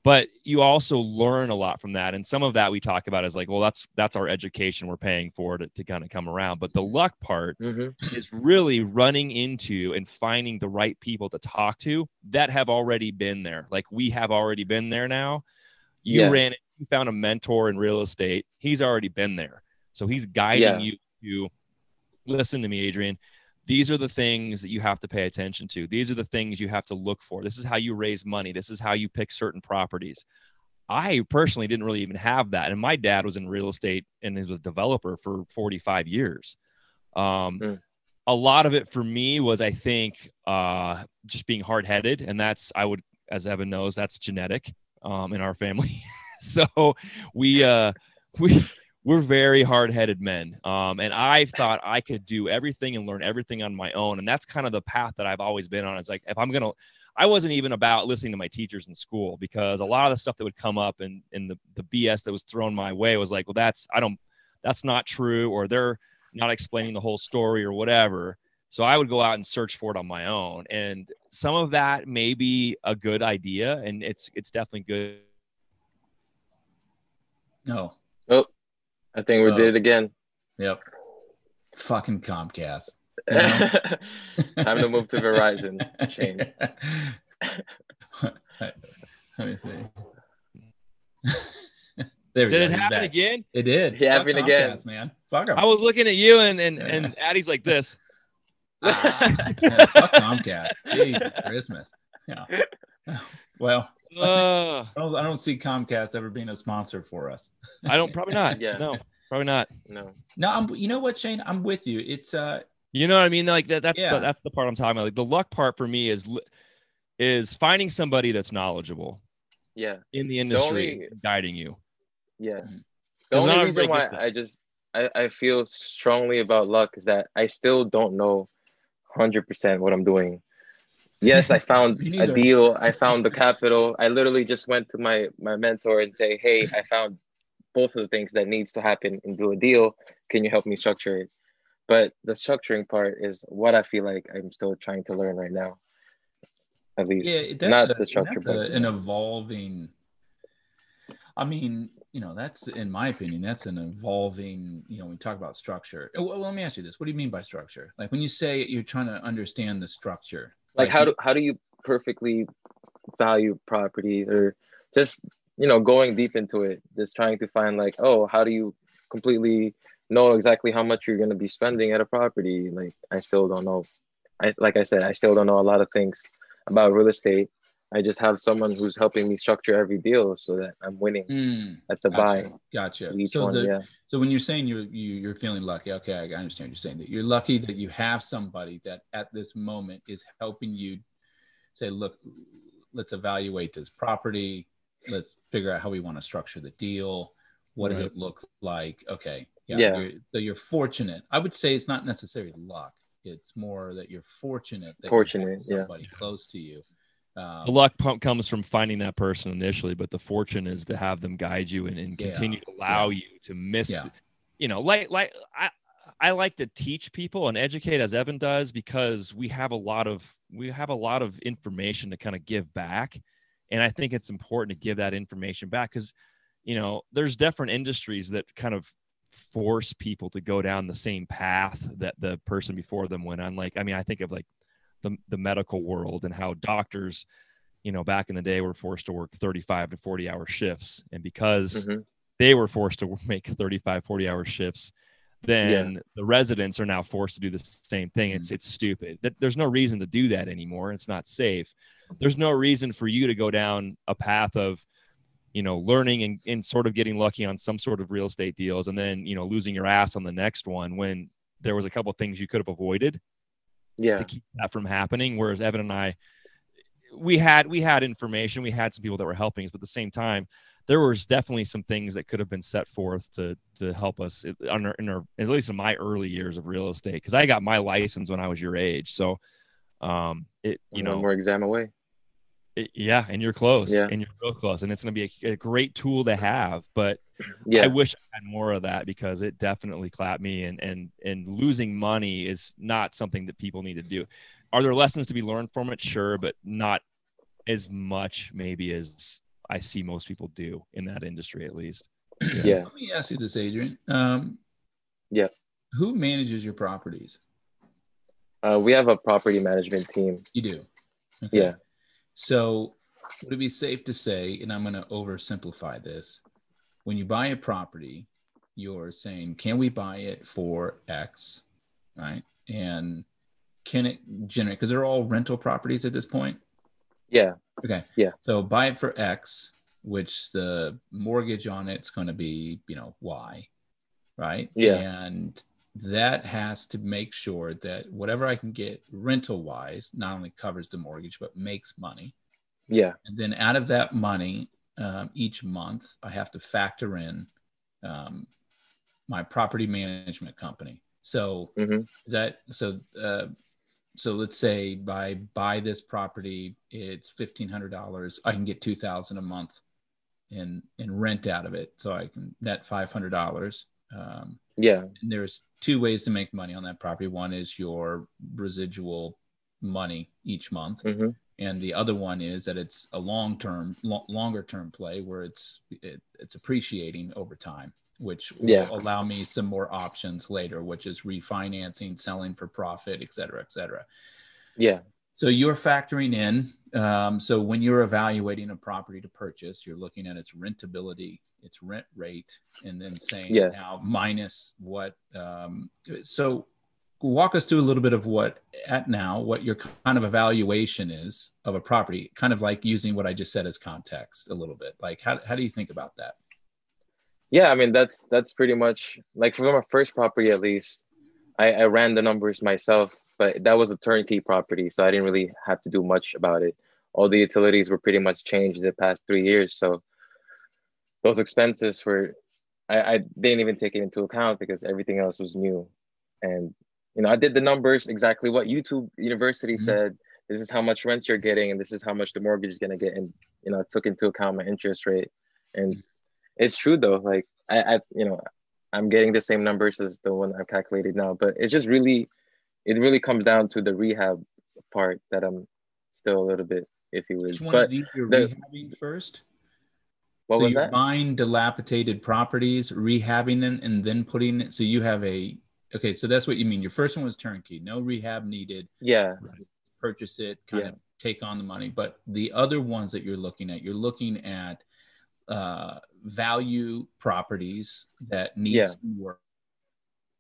But you also learn a lot from that, and some of that we talk about is like, well, that's that's our education we're paying for to, to kind of come around. But the luck part mm-hmm. is really running into and finding the right people to talk to that have already been there. Like we have already been there now. You yeah. ran, you found a mentor in real estate. He's already been there, so he's guiding yeah. you to listen to me, Adrian. These are the things that you have to pay attention to. These are the things you have to look for. This is how you raise money. This is how you pick certain properties. I personally didn't really even have that. And my dad was in real estate and was a developer for forty-five years. Um, mm. A lot of it for me was, I think, uh, just being hard-headed. And that's, I would, as Evan knows, that's genetic um, in our family. So we, uh, we, We're very hard-headed men, um, and I thought I could do everything and learn everything on my own, and that's kind of the path that I've always been on. It's like if I'm gonna, I wasn't even about listening to my teachers in school because a lot of the stuff that would come up and and the the B S that was thrown my way was like, well, that's I don't, that's not true, or they're not explaining the whole story or whatever. So I would go out and search for it on my own, and some of that may be a good idea, and it's it's definitely good. No. Oh. I think we oh. did it again. Yep. Fucking Comcast. You know? Time to move to Verizon. Shane. Let me see. There we did go. It He's happen back. Again? It did. It happened Comcast, again, man. Fuck him. I was looking at you, and and, yeah. and Addy's like this. Ah, yeah, fuck Comcast. Jeez, Christmas. Yeah. Well. Uh, I don't, I don't see Comcast ever being a sponsor for us. I don't, probably not. Yeah, no, probably not. No, no. I'm, you know what, Shane, I'm with you. It's, uh, you know what I mean? Like that, that's, yeah. the, that's the part I'm talking about. Like the luck part for me is, is finding somebody that's knowledgeable. Yeah. In the industry, the only, guiding you. Yeah. The only reason why I just, I, I feel strongly about luck is that I still don't know one hundred percent what I'm doing. Yes, I found a deal. I found the capital. I literally just went to my, my mentor and say, hey, I found both of the things that needs to happen and do a deal. Can you help me structure it? But the structuring part is what I feel like I'm still trying to learn right now. At least yeah, that's not a, the structure. That's a, an evolving. I mean, you know, that's, in my opinion, that's an evolving, you know, we talk about structure. Well, let me ask you this. What do you mean by structure? Like when you say you're trying to understand the structure, Like, like how do how do you perfectly value properties, or just, you know, going deep into it, just trying to find like, oh, how do you completely know exactly how much you're going to be spending at a property? Like, I still don't know. I, like I said, I still don't know a lot of things about real estate. I just have someone who's helping me structure every deal so that I'm winning mm, at the gotcha, buy. Gotcha. So, one, the, yeah. so when you're saying you're, you, you're feeling lucky, okay, I understand you're saying that you're lucky that you have somebody that at this moment is helping you say, look, let's evaluate this property. Let's figure out how we want to structure the deal. What right. does it look like? Okay. Yeah. yeah. You're, so you're fortunate. I would say it's not necessarily luck. It's more that you're fortunate that fortunate, you have somebody yeah. close to you. Um, the luck pump comes from finding that person initially, but the fortune is to have them guide you and, and continue yeah, to allow yeah. you to miss, yeah. the, you know, like, like I, I like to teach people and educate as Evan does, because we have a lot of, we have a lot of information to kind of give back. And I think it's important to give that information back because, you know, there's different industries that kind of force people to go down the same path that the person before them went on. Like, I mean, I think of like, The, the medical world and how doctors you know, back in the day were forced to work thirty-five to forty hour shifts. And because mm-hmm. they were forced to make thirty-five, forty hour shifts, then yeah. the residents are now forced to do the same thing. It's mm-hmm. it's stupid. That there's no reason to do that anymore. It's not safe. There's no reason for you to go down a path of, you know, learning and, and sort of getting lucky on some sort of real estate deals and then, you know, losing your ass on the next one when there was a couple of things you could have avoided yeah. to keep that from happening. Whereas Evan and I, we had, we had information, we had some people that were helping us, but at the same time, there was definitely some things that could have been set forth to, to help us in our, in our, at least in my early years of real estate. Cause I got my license when I was your age. So, um, it, you know, more exam away. It, yeah. And you're close yeah. and you're real close, and it's going to be a, a great tool to have, but yeah. I wish I had more of that because it definitely clapped me, and, and, and losing money is not something that people need to do. Are there lessons to be learned from it? Sure. But not as much maybe as I see most people do in that industry, at least. Yeah. yeah. Let me ask you this, Adrian. Um, yeah. Who manages your properties? Uh, we have a property management team. You do? Okay. Yeah. So would it be safe to say, and I'm going to oversimplify this, when you buy a property, you're saying, can we buy it for X, right? And can it generate, because they're all rental properties at this point? Yeah. Okay. Yeah. So buy it for X, which the mortgage on it's going to be, you know, Y, right? Yeah. And that has to make sure that whatever I can get rental wise, not only covers the mortgage, but makes money. Yeah. And then out of that money, um, each month, I have to factor in um, my property management company. So mm-hmm. that, so, uh, So let's say I buy this property, it's fifteen hundred dollars. I can get two thousand dollars a month in, in rent out of it. So I can net five hundred dollars. Um, yeah. And there's two ways to make money on that property. One is your residual money each month. Mm-hmm. And the other one is that it's a long-term, lo- longer-term play where it's, it, it's appreciating over time, which will yeah. allow me some more options later, which is refinancing, selling for profit, et cetera, et cetera. Yeah. So you're factoring in. Um, so when you're evaluating a property to purchase, you're looking at its rentability, its rent rate, and then saying yeah. now minus what. Um, so walk us through a little bit of what at now, what your kind of evaluation is of a property, kind of like using what I just said as context a little bit. Like, how how do you think about that? Yeah, I mean, that's that's pretty much, like for my first property, at least, I, I ran the numbers myself, but that was a turnkey property. So I didn't really have to do much about it. All the utilities were pretty much changed in the past three years. So those expenses were, I, I didn't even take it into account because everything else was new. And, you know, I did the numbers exactly what YouTube University mm-hmm. said. This is how much rent you're getting, and this is how much the mortgage is going to get. And, you know, I took into account my interest rate. And mm-hmm. it's true though, like I, I, you know, I'm getting the same numbers as the one I've calculated now, but it's just really, it really comes down to the rehab part that I'm still a little bit iffy with. Which one of these you're rehabbing first? What was that? So you're buying dilapidated properties, rehabbing them, and then putting it, so you have a, okay, so that's what you mean. Your first one was turnkey, no rehab needed. Yeah. Purchase it, kind yeah. of take on the money. But the other ones that you're looking at, you're looking at, uh value properties that need yeah. some work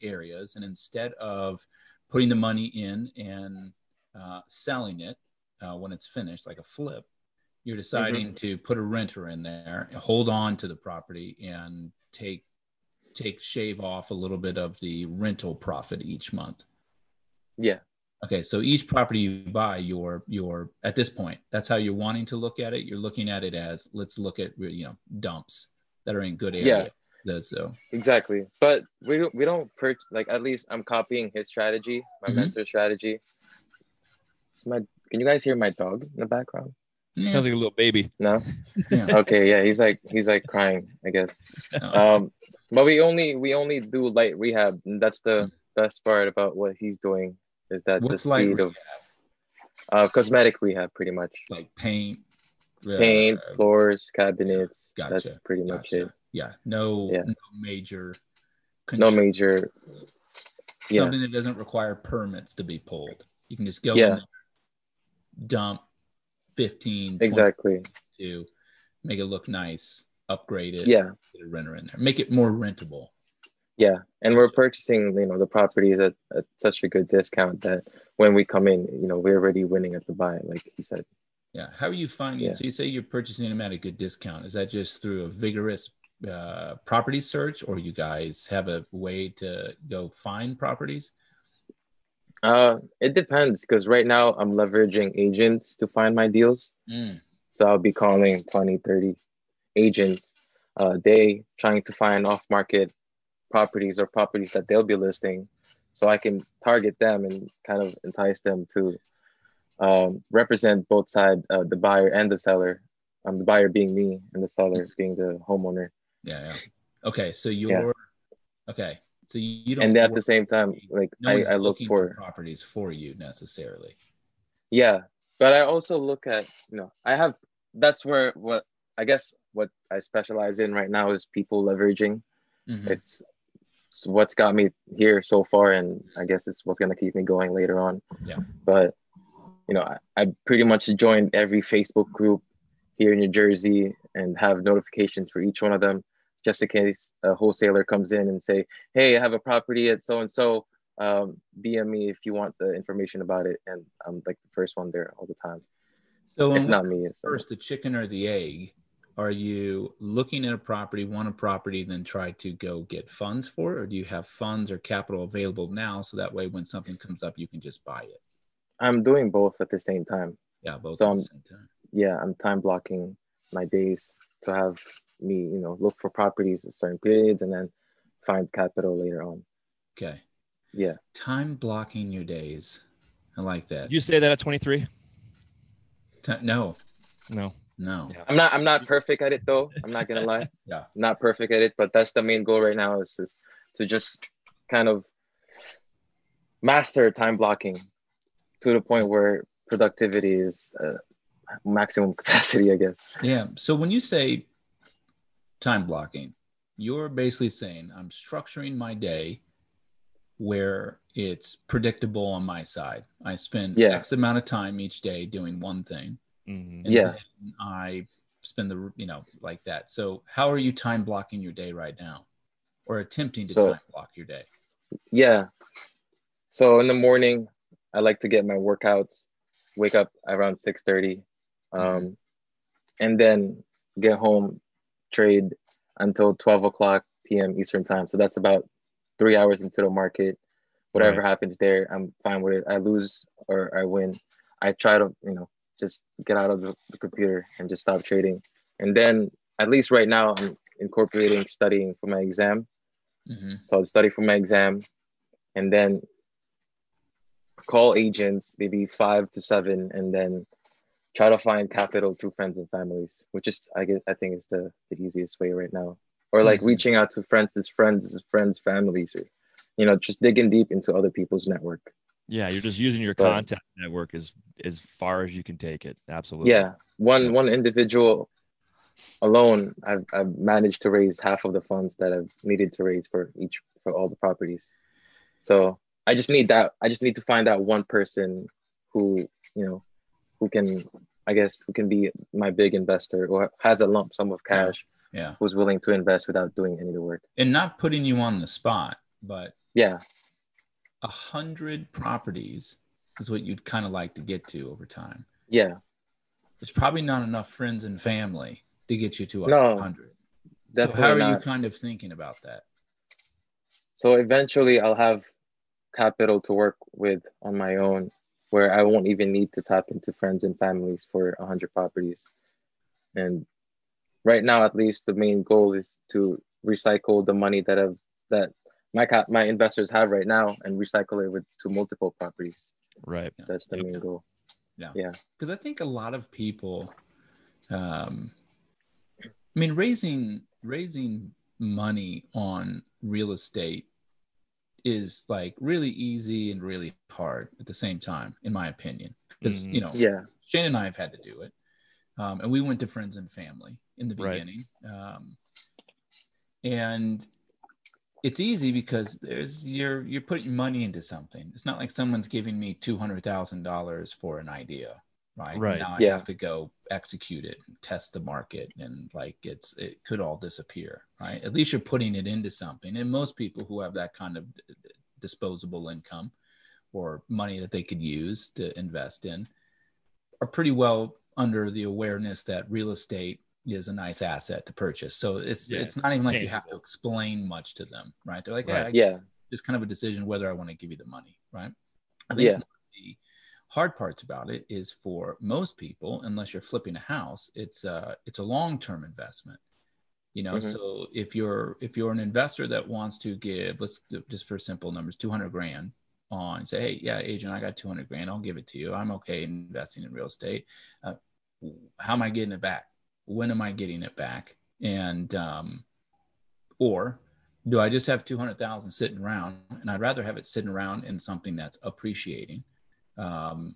areas, and instead of putting the money in and uh selling it uh when it's finished like a flip, you're deciding mm-hmm. to put a renter in there and hold on to the property and take take shave off a little bit of the rental profit each month. Yeah. Okay, so each property you buy, you're, you're at this point, that's how you're wanting to look at it. You're looking at it as, let's look at, you know, dumps that are in good area. Yeah, so. Exactly. But we don't, we don't, per- like, at least I'm copying his strategy, my mm-hmm. mentor's strategy. So my, can you guys hear my dog in the background? Yeah. Sounds like a little baby. No? Yeah. Okay, yeah, he's like, he's like crying, I guess. Oh. Um, but we only, we only do light rehab. And that's the mm-hmm. best part about what he's doing. Is that what's the speed of uh, cosmetic rehab, pretty much. Like paint, paint, uh, floors, cabinets. Gotcha, that's pretty gotcha. much it. Yeah, no, yeah. no major. No major. Yeah. Something that doesn't require permits to be pulled. You can just go yeah. in there, dump, fifteen, exactly, to make it look nice, upgrade it, yeah, get a renter in there, make it more rentable. Yeah, and we're purchasing, you know, the properties at, at such a good discount that when we come in, you know, we're already winning at the buy, like you said. Yeah, how are you finding? Yeah. So you say you're purchasing them at a good discount. Is that just through a vigorous uh, property search, or you guys have a way to go find properties? Uh, it depends, because right now I'm leveraging agents to find my deals. Mm. So I'll be calling twenty, thirty agents a day, trying to find off-market properties or properties that they'll be listing, so I can target them and kind of entice them to um, represent both sides, uh, the buyer and the seller. Um, the buyer being me and the seller being the homeowner. Yeah. yeah. Okay. So you're yeah. okay. So you don't. And at the same time, like no I, I look for, for properties for you necessarily. Yeah, but I also look at, you know, I have that's where what I guess what I specialize in right now is people leveraging. Mm-hmm. It's So what's got me here so far, and I guess it's what's going to keep me going later on. Yeah. But, you know, I, I pretty much joined every Facebook group here in New Jersey and have notifications for each one of them, just in case a wholesaler comes in and say, hey, I have a property at so-and-so, um, D M me if you want the information about it. And I'm like the first one there all the time. So it's not me. It's first, the chicken or the egg? Are you looking at a property, want a property, then try to go get funds for it? Or do you have funds or capital available now, so that way when something comes up, you can just buy it? I'm doing both at the same time. Yeah, both so at I'm, the same time. Yeah, I'm time blocking my days to have me, you know, look for properties at certain periods and then find capital later on. Okay. Yeah. Time blocking your days. I like that. You say that at twenty-three? T- no. No. No, yeah. I'm not. I'm not perfect at it, though. I'm not gonna lie. Yeah, I'm not perfect at it, but that's the main goal right now, is, is to just kind of master time blocking to the point where productivity is uh, maximum capacity, I guess. Yeah. So when you say time blocking, you're basically saying I'm structuring my day where it's predictable on my side. I spend yeah. X amount of time each day doing one thing. Mm-hmm. And yeah, I spend the, you know, like that. So how are you time blocking your day right now, or attempting to so, time block your day? Yeah. So in the morning, I like to get my workouts, wake up around six thirty, um, mm-hmm. and then get home, trade until twelve o'clock P M Eastern time. So that's about three hours into the market. Whatever right. happens there, I'm fine with it. I lose or I win. I try to, you know, just get out of the computer and just stop trading. And then at least right now, I'm incorporating studying for my exam. Mm-hmm. So I'll study for my exam and then call agents, maybe five to seven, and then try to find capital through friends and families, which is, I guess, I think is the, the easiest way right now. Or like mm-hmm. reaching out to friends, as friends, as friends, families, or, you know, just digging deep into other people's network. Yeah, you're just using your contact but, network as as far as you can take it. Absolutely. Yeah, one one individual alone, I've I've managed to raise half of the funds that I've needed to raise for each for all the properties. So I just need that. I just need to find out one person who you know who can I guess who can be my big investor or has a lump sum of cash. Yeah. yeah. Who's willing to invest without doing any of the work and not putting you on the spot, but yeah. A hundred properties is what you'd kind of like to get to over time. Yeah. It's probably not enough friends and family to get you to a hundred. No, so how are not. you kind of thinking about that? So eventually I'll have capital to work with on my own, where I won't even need to tap into friends and families for a hundred properties. And right now, at least the main goal is to recycle the money that I've, that, My my investors have right now and recycle it with to multiple properties. Right. That's the main goal. Yeah. Yeah. Because I think a lot of people, um, I mean, raising raising money on real estate is like really easy and really hard at the same time, in my opinion. Because mm-hmm. you know, yeah. Shane and I have had to do it, um, and we went to friends and family in the beginning, right. um, and. It's easy because there's you're you're putting money into something. It's not like someone's giving me two hundred thousand dollars for an idea right? Right. Now I yeah. have to go execute it and test the market, and like it's it could all disappear, right? At least you're putting it into something. And most people who have that kind of disposable income or money that they could use to invest in are pretty well under the awareness that real estate is a nice asset to purchase. So it's yeah. it's not even like yeah. you have to explain much to them, right? They're like, right. yeah, it's kind of a decision whether I want to give you the money, right? I think yeah. one of the hard parts about it is for most people, unless you're flipping a house, it's a, it's a long-term investment, you know? Mm-hmm. So if you're, if you're an investor that wants to give, let's do, just for simple numbers, two hundred grand on, say, hey, yeah, Adrian, I got two hundred grand. I'll give it to you. I'm okay investing in real estate. Uh, how am I getting it back? When am I getting it back? And, um, or do I just have two hundred thousand sitting around, and I'd rather have it sitting around in something that's appreciating. Um,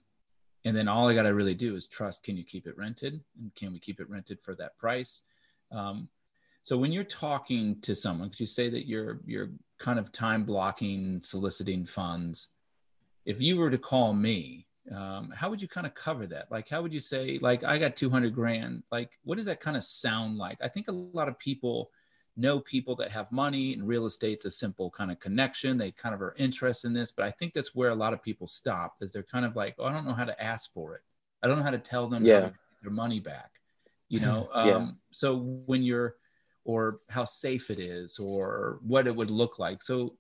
and then all I got to really do is trust, can you keep it rented? And can we keep it rented for that price? Um, so when you're talking to someone, because you say that you're, you're kind of time blocking, soliciting funds. If you were to call me, um, how would you kind of cover that? Like, how would you say, like, I got two hundred grand, like, what does that kind of sound like? I think a lot of people know people that have money, and real estate's a simple kind of connection. They kind of are interested in this, but I think that's where a lot of people stop, is they're kind of like, oh, I don't know how to ask for it. I don't know how to tell them yeah. how to get their money back, you know? Um, yeah. So when you're, or how safe it is, or what it would look like. So,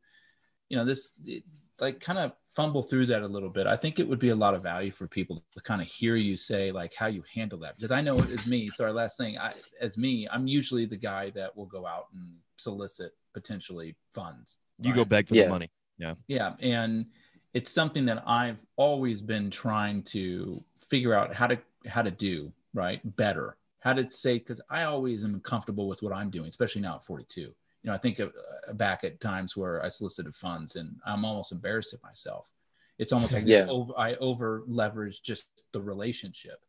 you know, this, it, like kind of fumble through that a little bit. I think it would be a lot of value for people to kind of hear you say like how you handle that. Because I know it is me. So our last thing, I, as me, I'm usually the guy that will go out and solicit potentially funds. You right? go beg for yeah. the money. Yeah. Yeah. And it's something that I've always been trying to figure out how to, how to do right better, how to say, because I always am comfortable with what I'm doing, especially now at forty-two. You know, I think of, uh, back at times where I solicited funds and I'm almost embarrassed at myself. It's almost like yeah. over, I over leveraged just the relationship.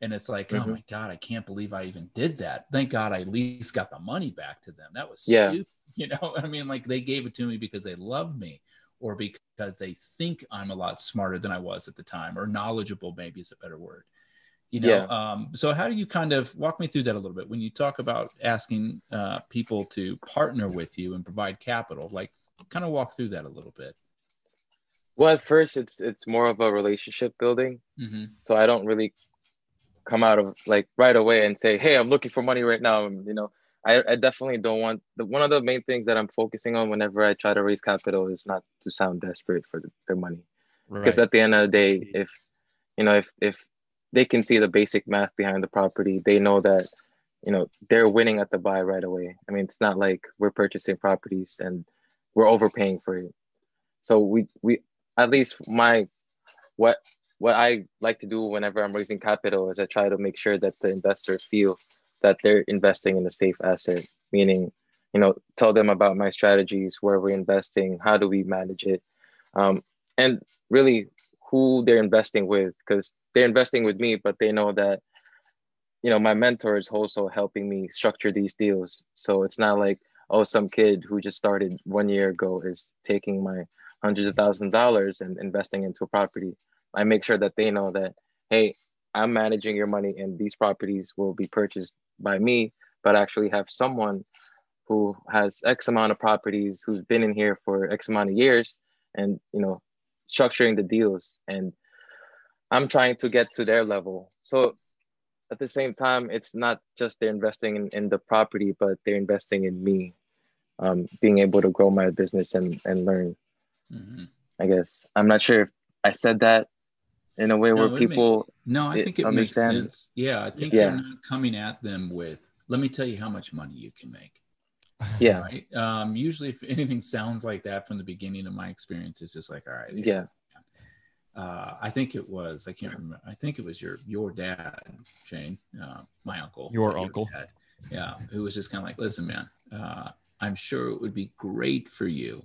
And it's like, mm-hmm. oh my God, I can't believe I even did that. Thank God I at least got the money back to them. That was yeah. stupid. You know, I mean, like they gave it to me because they love me or because they think I'm a lot smarter than I was at the time, or knowledgeable maybe is a better word. You know, yeah. um, so how do you kind of walk me through that a little bit when you talk about asking uh, people to partner with you and provide capital? Like, kind of walk through that a little bit. Well, at first, it's it's more of a relationship building. Mm-hmm. So I don't really come out of like right away and say, "Hey, I'm looking for money right now." You know, I, I definitely don't want the, one of the main things that I'm focusing on whenever I try to raise capital is not to sound desperate for the, their money, because right. at the end of the day, if you know, if if they can see the basic math behind the property. They know that, you know, they're winning at the buy right away. I mean, it's not like we're purchasing properties and we're overpaying for it. So we, we at least my, what what I like to do whenever I'm raising capital is I try to make sure that the investors feel that they're investing in a safe asset, meaning, you know, tell them about my strategies, where we're investing, how do we manage it, um, and really who they're investing with, because they're investing with me, but they know that, you know, my mentor is also helping me structure these deals. So it's not like, oh, some kid who just started one year ago is taking my hundreds of thousands of dollars and investing into a property. I make sure that they know that, hey, I'm managing your money and these properties will be purchased by me, but I actually have someone who has X amount of properties, who's been in here for X amount of years and, you know, structuring the deals, and I'm trying to get to their level. So at the same time, it's not just they're investing in, in the property, but they're investing in me, um, being able to grow my business and, and learn, mm-hmm. I guess. I'm not sure if I said that in a way no, where people make, No, I it, think it understand. Makes sense. Yeah, I think yeah. you're not coming at them with, let me tell you how much money you can make. Yeah. Right? Um, usually if anything sounds like that from the beginning of my experience, it's just like, all right. Yeah. yeah. Uh, I think it was, I can't remember. I think it was your, your dad, Shane, uh, my uncle, your uncle, dad, yeah. who was just kind of like, listen, man, uh, I'm sure it would be great for you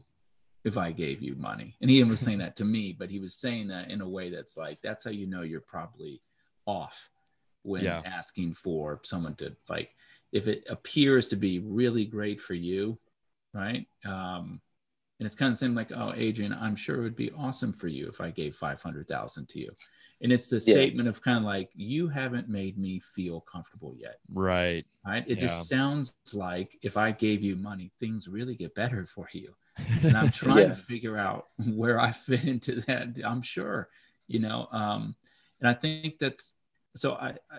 if I gave you money. And he was saying that to me, but he was saying that in a way that's like, that's how, you know, you're probably off when yeah. asking for someone to like, if it appears to be really great for you, right? Um, And it's kind of saying like, oh, Adrian, I'm sure it would be awesome for you if I gave five hundred thousand dollars to you. And it's the statement yeah. of kind of like, you haven't made me feel comfortable yet. Right. Right. It yeah. just sounds like if I gave you money, things really get better for you. And I'm trying yeah. to figure out where I fit into that. I'm sure, you know, um, and I think that's, so I, I,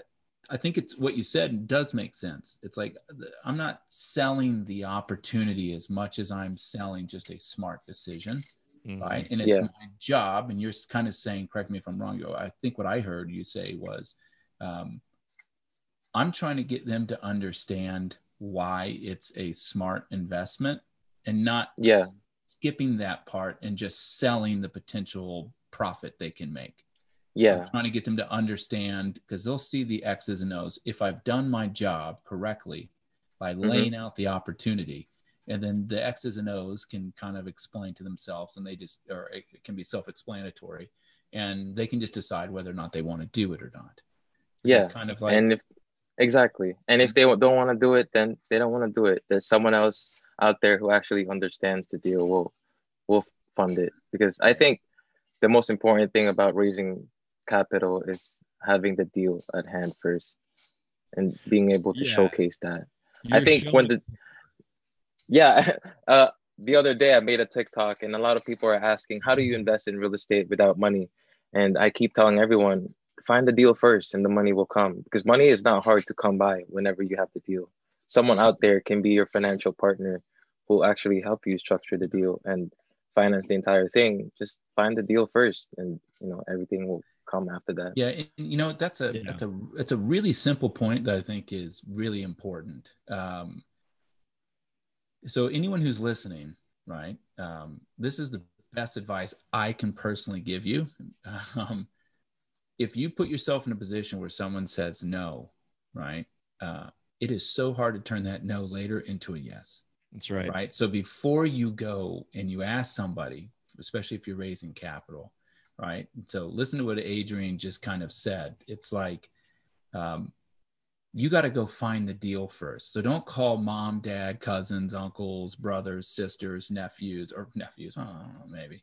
I think it's what you said does make sense. It's like, I'm not selling the opportunity as much as I'm selling just a smart decision, mm-hmm. right? And it's yeah. my job. And you're kind of saying, correct me if I'm wrong, I think what I heard you say was, um, I'm trying to get them to understand why it's a smart investment and not yeah. skipping that part and just selling the potential profit they can make. Yeah. I'm trying to get them to understand, because they'll see the X's and O's. If I've done my job correctly by laying mm-hmm. out the opportunity, and then the X's and O's can kind of explain to themselves, and they just, or it can be self-explanatory, and they can just decide whether or not they want to do it or not. Is yeah. kind of like, and if, exactly. And if they don't want to do it, then they don't want to do it. There's someone else out there who actually understands the deal will, will fund it. Because I think the most important thing about raising capital is having the deal at hand first and being able to yeah. showcase that. You're I think showing. when the yeah uh the other day I made a TikTok, and a lot of people are asking, how do you invest in real estate without money? And I keep telling everyone, find the deal first and the money will come, because money is not hard to come by. Whenever you have the deal, someone out there can be your financial partner who will actually help you structure the deal and finance the entire thing. Just find the deal first, and you know, everything will come after that. Yeah, and, you know, that's a yeah. that's a it's a really simple point that I think is really important. Um, so anyone who's listening, right? Um, this is the best advice I can personally give you. Um, if you put yourself in a position where someone says no, right? Uh, it is so hard to turn that no later into a yes. That's right. Right. So before you go and you ask somebody, especially if you're raising capital. Right. So listen to what Adrian just kind of said. It's like, um, you got to go find the deal first. So don't call mom, dad, cousins, uncles, brothers, sisters, nephews, or nephews. Oh, maybe.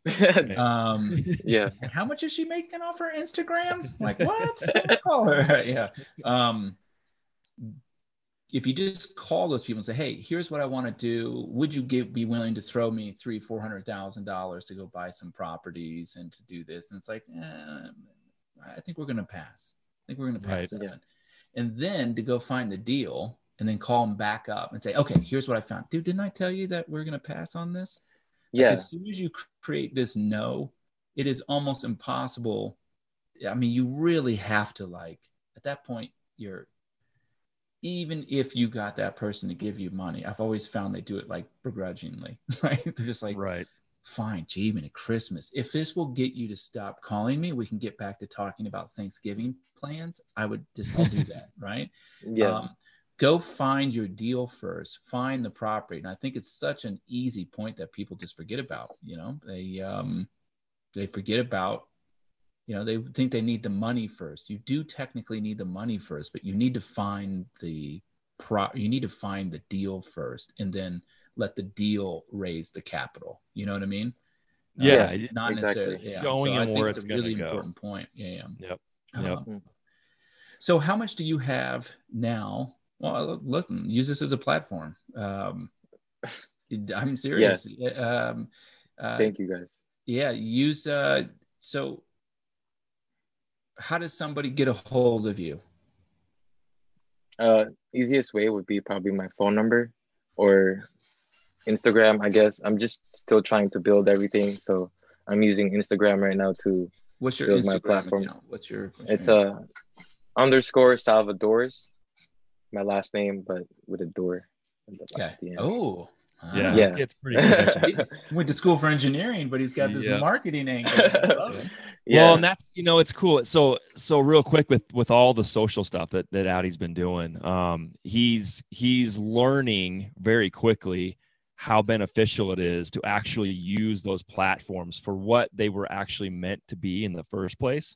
Um, yeah. How much is she making off her Instagram? Like, what? Call her. Yeah. Um, if you just call those people and say, hey, here's what I want to do. Would you give, be willing to throw me three, four hundred thousand dollars to go buy some properties and to do this? And it's like, eh, I think we're going to pass. I think we're going to pass right. it. Yeah. And then to go find the deal and then call them back up and say, okay, here's what I found. Dude, didn't I tell you that we're going to pass on this? Yeah. Like, as soon as you create this no, it is almost impossible. I mean, you really have to, like, at that point, you're, even if you got that person to give you money, I've always found they do it like begrudgingly, right? They're just like, right. fine, gee, man, at Christmas, if this will get you to stop calling me, we can get back to talking about Thanksgiving plans. I would just I'll do that, right? Yeah. Um, go find your deal first, find the property. And I think it's such an easy point that people just forget about, you know, they, um, they forget about, you know, they think they need the money first. You do technically need the money first, but you need to find the pro. You need to find the deal first, and then let the deal raise the capital. You know what I mean? Yeah, uh, not exactly. necessarily. Yeah. Going so I think it's, it's a really go. important point. Yeah. Yep. Yep. Um, so, how much do you have now? Well, listen, use this as a platform. Um, I'm serious. Yeah. Um, uh, Thank you, guys. Yeah. Use uh, so. How does somebody get a hold of you? Uh, easiest way would be probably my phone number or Instagram, I guess. I'm just still trying to build everything, so I'm using Instagram right now to what's your build Instagram my platform. Account? What's your? What's it's your name? a underscore Salvador's, my last name, but with a door. Okay. Oh. Yeah, yeah. It's pretty he went to school for engineering, but he's got this yes. marketing angle. I love it. Yeah. Well, and that's, you know, it's cool. So, so real quick with, with all the social stuff that, that Adi's been doing, um, he's, he's learning very quickly how beneficial it is to actually use those platforms for what they were actually meant to be in the first place.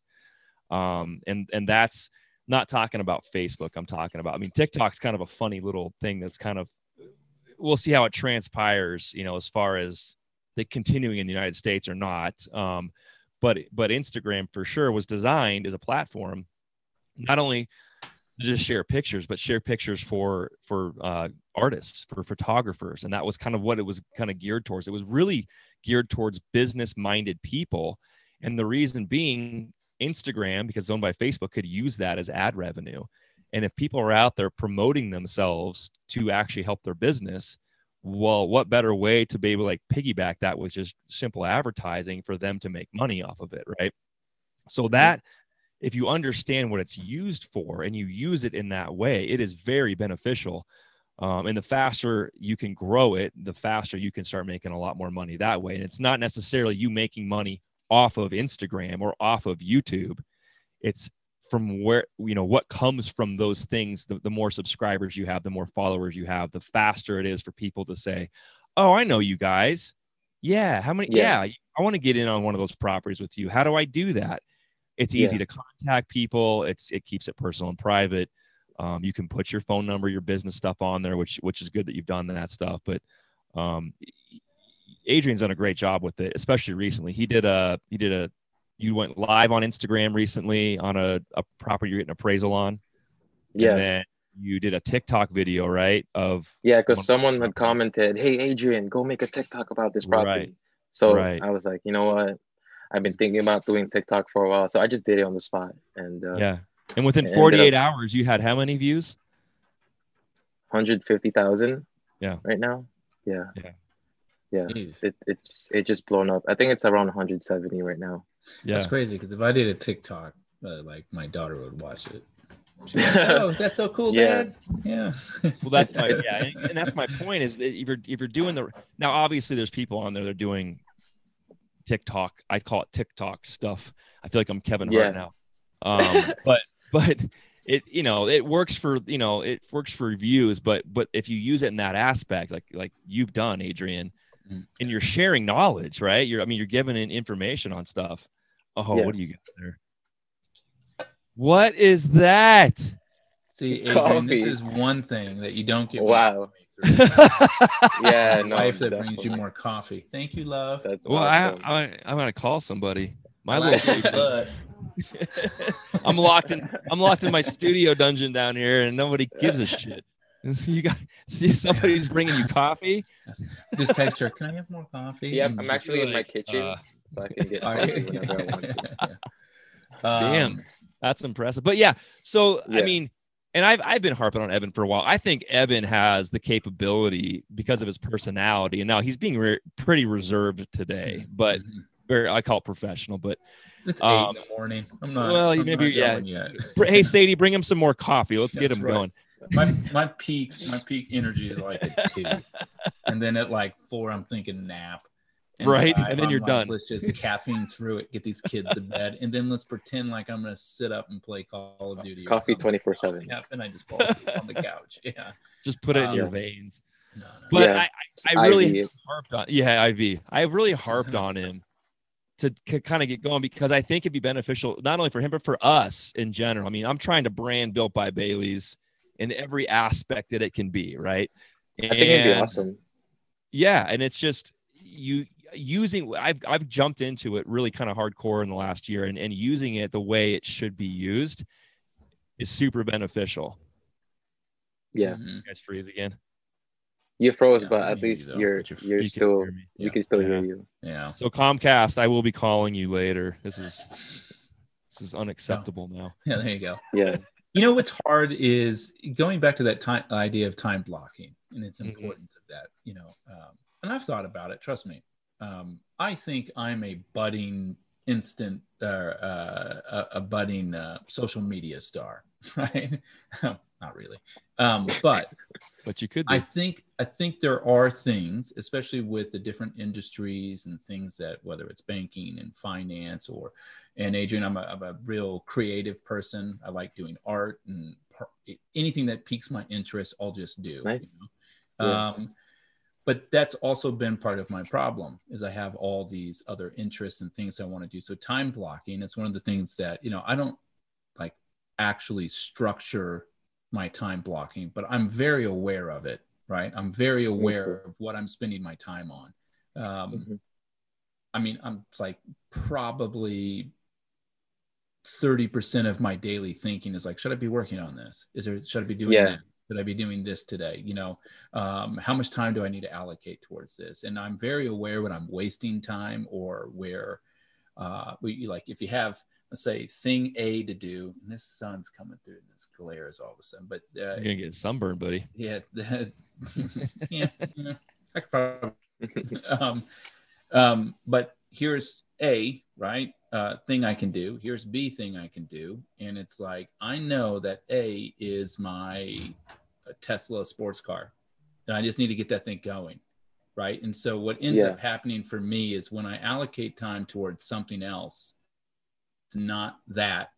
Um, and, and that's not talking about Facebook. I'm talking about, I mean, TikTok's kind of a funny little thing that's kind of, we'll see how it transpires, you know, as far as that continuing in the United States or not. Um, but but Instagram for sure was designed as a platform, not only to just share pictures, but share pictures for for uh, artists, for photographers. And that was kind of what it was kind of geared towards. It was really geared towards business-minded people. And the reason being, Instagram, because it's owned by Facebook, could use that as ad revenue. And if people are out there promoting themselves to actually help their business, well, what better way to be able to like piggyback that with just simple advertising for them to make money off of it, right? So that if you understand what it's used for and you use it in that way, it is very beneficial. Um, and the faster you can grow it, the faster you can start making a lot more money that way. And it's not necessarily you making money off of Instagram or off of YouTube. It's from where, you know, what comes from those things. The, the more subscribers you have, the more followers you have, the faster it is for people to say, oh, I know you guys. Yeah. How many? Yeah. yeah I want to get in on one of those properties with you. How do I do that? It's easy yeah. to contact people. It's, it keeps it personal and private. Um, you can put your phone number, your business stuff on there, which, which is good that you've done that stuff. But, um, Adrian's done a great job with it, especially recently. He did a, he did a, you went live on Instagram recently on a, a property you're getting appraisal on. Yeah. And then you did a TikTok video, right? Of Yeah. Cause someone had commented, hey, Adrian, go make a TikTok about this property. Right. So right. I was like, you know what? I've been thinking about doing TikTok for a while. So I just did it on the spot. And uh, yeah. And within forty-eight up, hours, you had how many views? one hundred fifty thousand. Yeah. Right now. Yeah. Yeah. Yeah, it it just, it just blown up. I think it's around one hundred seventy right now. Yeah, that's crazy because if I did a TikTok, uh, like my daughter would watch it. She'd be like, oh, that's so cool, yeah. Dad. Yeah. Well, that's my yeah, and, and that's my point is that if you're if you're doing the now, obviously there's people on there that are doing TikTok. I call it TikTok stuff. I feel like I'm Kevin Hart yeah. now. Um, but but it you know it works for you know it works for views, but but if you use it in that aspect, like like you've done, Adrian. And you're sharing knowledge, right? You're, I mean, you're giving in information on stuff. Oh, yeah. What do you got there? What is that? See, Adrian, Coffee. This is one thing that you don't get. Wow. yeah, no, life that definitely. Brings you more coffee. Thank you, love. That's well, awesome. I, I, I'm gonna call somebody. My little. I'm locked in. I'm locked in my studio dungeon down here, and nobody gives a shit. You got see somebody's bringing you coffee. Just text her. Can I have more coffee? Yeah, I'm actually like, in my kitchen, uh, so I can get coffee whenever I want to. Yeah. Damn, um, that's impressive. But yeah, so yeah. I mean, and I've I've been harping on Evan for a while. I think Evan has the capability because of his personality, and now he's being re- pretty reserved today, but mm-hmm. very I call it professional. But it's um, eight in the morning. I'm not. Well, I'm maybe not yeah. Yet. Hey, Sadie, bring him some more coffee. Let's that's get him right. going. My my peak my peak energy is like at two, and then at like four I'm thinking nap, and right? Five, and then I'm you're like, done. Let's just caffeine through it, get these kids to bed, and then let's pretend like I'm gonna sit up and play Call of Duty. Coffee twenty-four seven. Yep, and I just fall asleep on the couch. Yeah, just put it um, in your veins. No, no, no. But yeah, I, I I really I V. harped on yeah I V. I really harped on him to c- kind of get going because I think it'd be beneficial not only for him but for us in general. I mean, I'm trying to brand Built by Bailey's in every aspect that it can be, right? And I think it'd be awesome. Yeah, and it's just you using. I've I've jumped into it really kind of hardcore in the last year, and and using it the way it should be used is super beneficial. Yeah, mm-hmm. You guys freeze again. You froze, yeah, but at least though, you're you're, you're you still yeah. you can still yeah. hear you. Yeah. So Comcast, I will be calling you later. This is this is unacceptable oh. now. Yeah, there you go. Yeah. You know, what's hard is going back to that time idea of time blocking and its importance mm-hmm. of that, you know, um, and I've thought about it. Trust me. Um, I think I'm a budding instant uh, uh, a budding uh, social media star. Right. Not really. Um, but but you could. Be. I think I think there are things, especially with the different industries and things that whether it's banking and finance or and Adrian, I'm a, I'm a real creative person. I like doing art and par- anything that piques my interest, I'll just do. Nice. You know? yeah. um, but that's also been part of my problem is I have all these other interests and things I want to do. So time blocking, it's one of the things that, you know, I don't like actually structure my time blocking, but I'm very aware of it, right? I'm very aware of what I'm spending my time on. Um, mm-hmm. I mean, I'm like probably thirty percent of my daily thinking is like, should I be working on this? Is there, should I be doing yeah. that? Should I be doing this today? You know, um, how much time do I need to allocate towards this? And I'm very aware when I'm wasting time or where, uh, we, like if you have, let's say thing A to do, and this sun's coming through and this glare is all of a sudden, but uh, you're going to get sunburned, buddy. Yeah. yeah, yeah. I could probably, um, um, but here's A, right? Uh, thing I can do. Here's B thing I can do. And it's like, I know that A is my Tesla sports car and I just need to get that thing going. Right. And so what ends yeah. up happening for me is when I allocate time towards something else, it's not that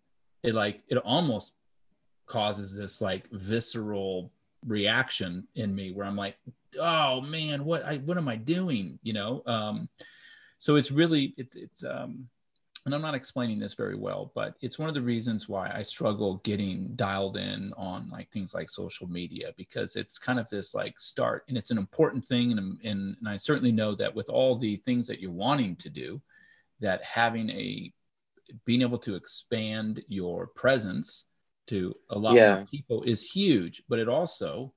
it like, it almost causes this like visceral reaction in me where I'm like, oh man, what, I, what am I doing? You know? Um, so it's really, it's, it's, um, and I'm not explaining this very well, but it's one of the reasons why I struggle getting dialed in on like things like social media, because it's kind of this like start and it's an important thing. And, and, and I certainly know that with all the things that you're wanting to do, that having a, being able to expand your presence to a lot yeah. more people is huge, but it also,